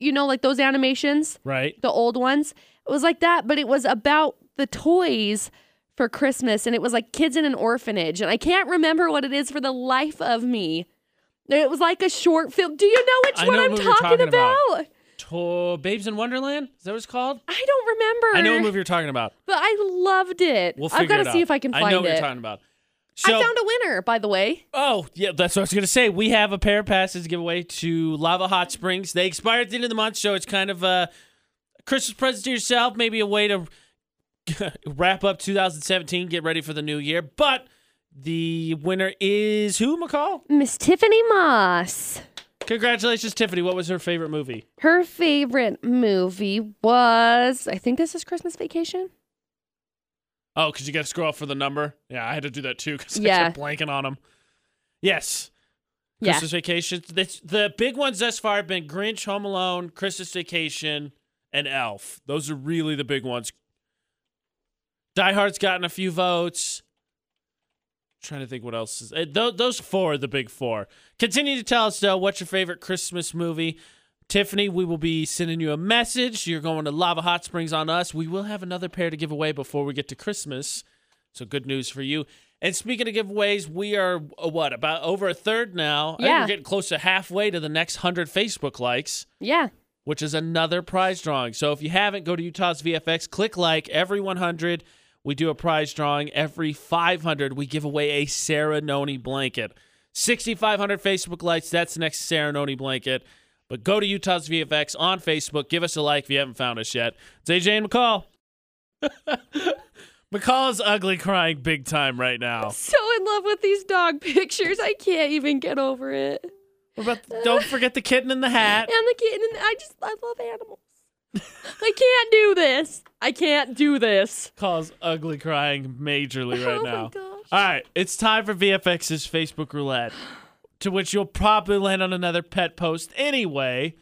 You know, like those animations. Right. The old ones. It was like that, but it was about the toys for Christmas, and it was like kids in an orphanage, and I can't remember what it is for the life of me. It was like a short film. Do you know which one I'm talking about? Babes in Wonderland? Is that what it's called? I don't remember. I know what movie you're talking about. But I loved it. We'll figure it out. I've got to see if I can find it. I know what you're talking about. So, I found a winner, by the way. Oh, yeah, that's what I was going to say. We have a pair of passes to give away to Lava Hot Springs. They expire at the end of the month, so it's kind of a Christmas present to yourself, maybe a way to wrap up 2017, get ready for the new year. But the winner is who, McCall? Miss Tiffany Moss. Congratulations, Tiffany. What was her favorite movie? Her favorite movie was, I think this is Christmas Vacation. Oh, because you got to scroll up for the number? Yeah, I had to do that too because I kept blanking on them. Yes. Yeah. Christmas Vacation. The big ones thus far have been Grinch, Home Alone, Christmas Vacation, and Elf. Those are really the big ones. Die Hard's gotten a few votes. Trying to think what else is. Those four are the big four. Continue to tell us, though, what's your favorite Christmas movie. Tiffany, we will be sending you a message. You're going to Lava Hot Springs on us. We will have another pair to give away before we get to Christmas. So good news for you. And speaking of giveaways, we are, about over a third now. Yeah. I think we're getting close to halfway to the next 100 Facebook likes. Yeah. Which is another prize drawing. So if you haven't, go to Utah's VFX. Click like every 100. We do a prize drawing. Every 500, we give away a Sarah Noni blanket. 6,500 Facebook likes. That's the next Sarah Noni blanket. But go to Utah's VFX on Facebook. Give us a like if you haven't found us yet. It's AJ and McCall. McCall is ugly crying big time right now. I'm so in love with these dog pictures. I can't even get over it. Don't forget the kitten in the hat. And the kitten. I love animals. I can't do this. Calls ugly crying majorly right now. Oh my gosh. All right, it's time for VFX's Facebook Roulette, to which you'll probably land on another pet post anyway,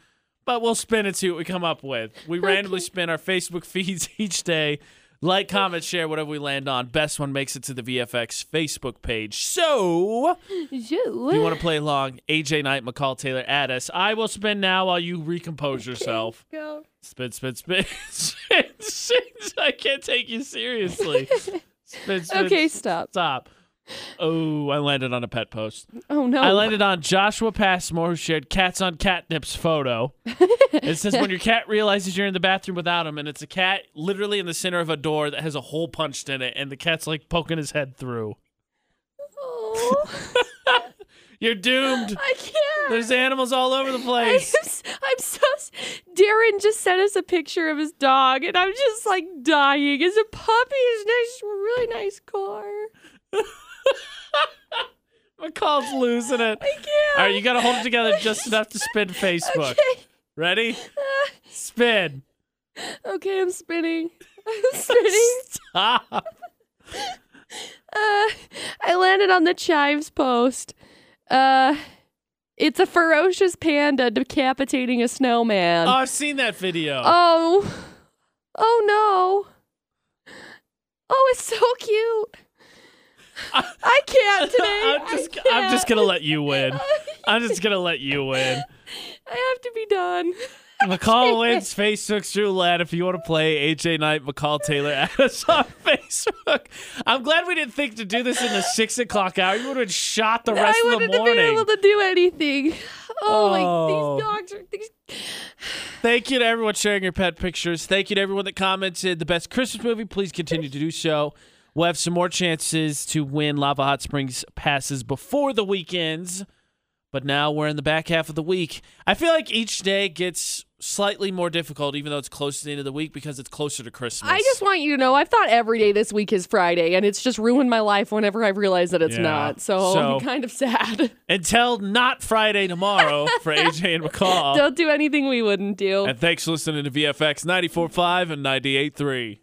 but we'll spin and see what we come up with. We randomly spin our Facebook feeds each day. Like, comment, share, whatever we land on. Best one makes it to the VFX Facebook page. So, if you want to play along, AJ Knight, McCall Taylor, at us. I will spin now while you recompose yourself. Go. Spin, spin, spin. I can't take you seriously. Spin, spin. Okay, stop. Oh, I landed on a pet post. Oh, no. I landed on Joshua Passmore, who shared cats on catnip's photo. It says when your cat realizes you're in the bathroom without him, and it's a cat literally in the center of a door that has a hole punched in it, and the cat's like poking his head through. Oh. You're doomed. I can't. There's animals all over the place. Darren just sent us a picture of his dog, and I'm just like dying. It's a puppy. It's nice, really nice car. McCall's losing it. I can't. All right, you got to hold it together just enough to spin Facebook. Okay. Ready? Spin. Okay, I'm spinning. Stop. I landed on the chives post. It's a ferocious panda decapitating a snowman. Oh, I've seen that video. Oh no. Oh, it's so cute. I can't today. I'm just gonna let you win. I have to be done. McCall wins Facebook's roulette. If you want to play AJ Knight, McCall Taylor, add us on Facebook. I'm glad we didn't think to do this in the 6 o'clock hour. You would have shot the rest of the morning. I wouldn't have been able to do anything. Oh, like these dogs are. Thank you to everyone sharing your pet pictures. Thank you to everyone that commented the best Christmas movie. Please continue to do so. We'll have some more chances to win Lava Hot Springs passes before the weekends. But now we're in the back half of the week. I feel like each day gets slightly more difficult, even though it's close to the end of the week, because it's closer to Christmas. I just want you to know, I've thought every day this week is Friday, and it's just ruined my life whenever I've realized that it's not. So I'm kind of sad. Until not Friday tomorrow for AJ and McCall. Don't do anything we wouldn't do. And thanks for listening to VFX 94.5 and 98.3.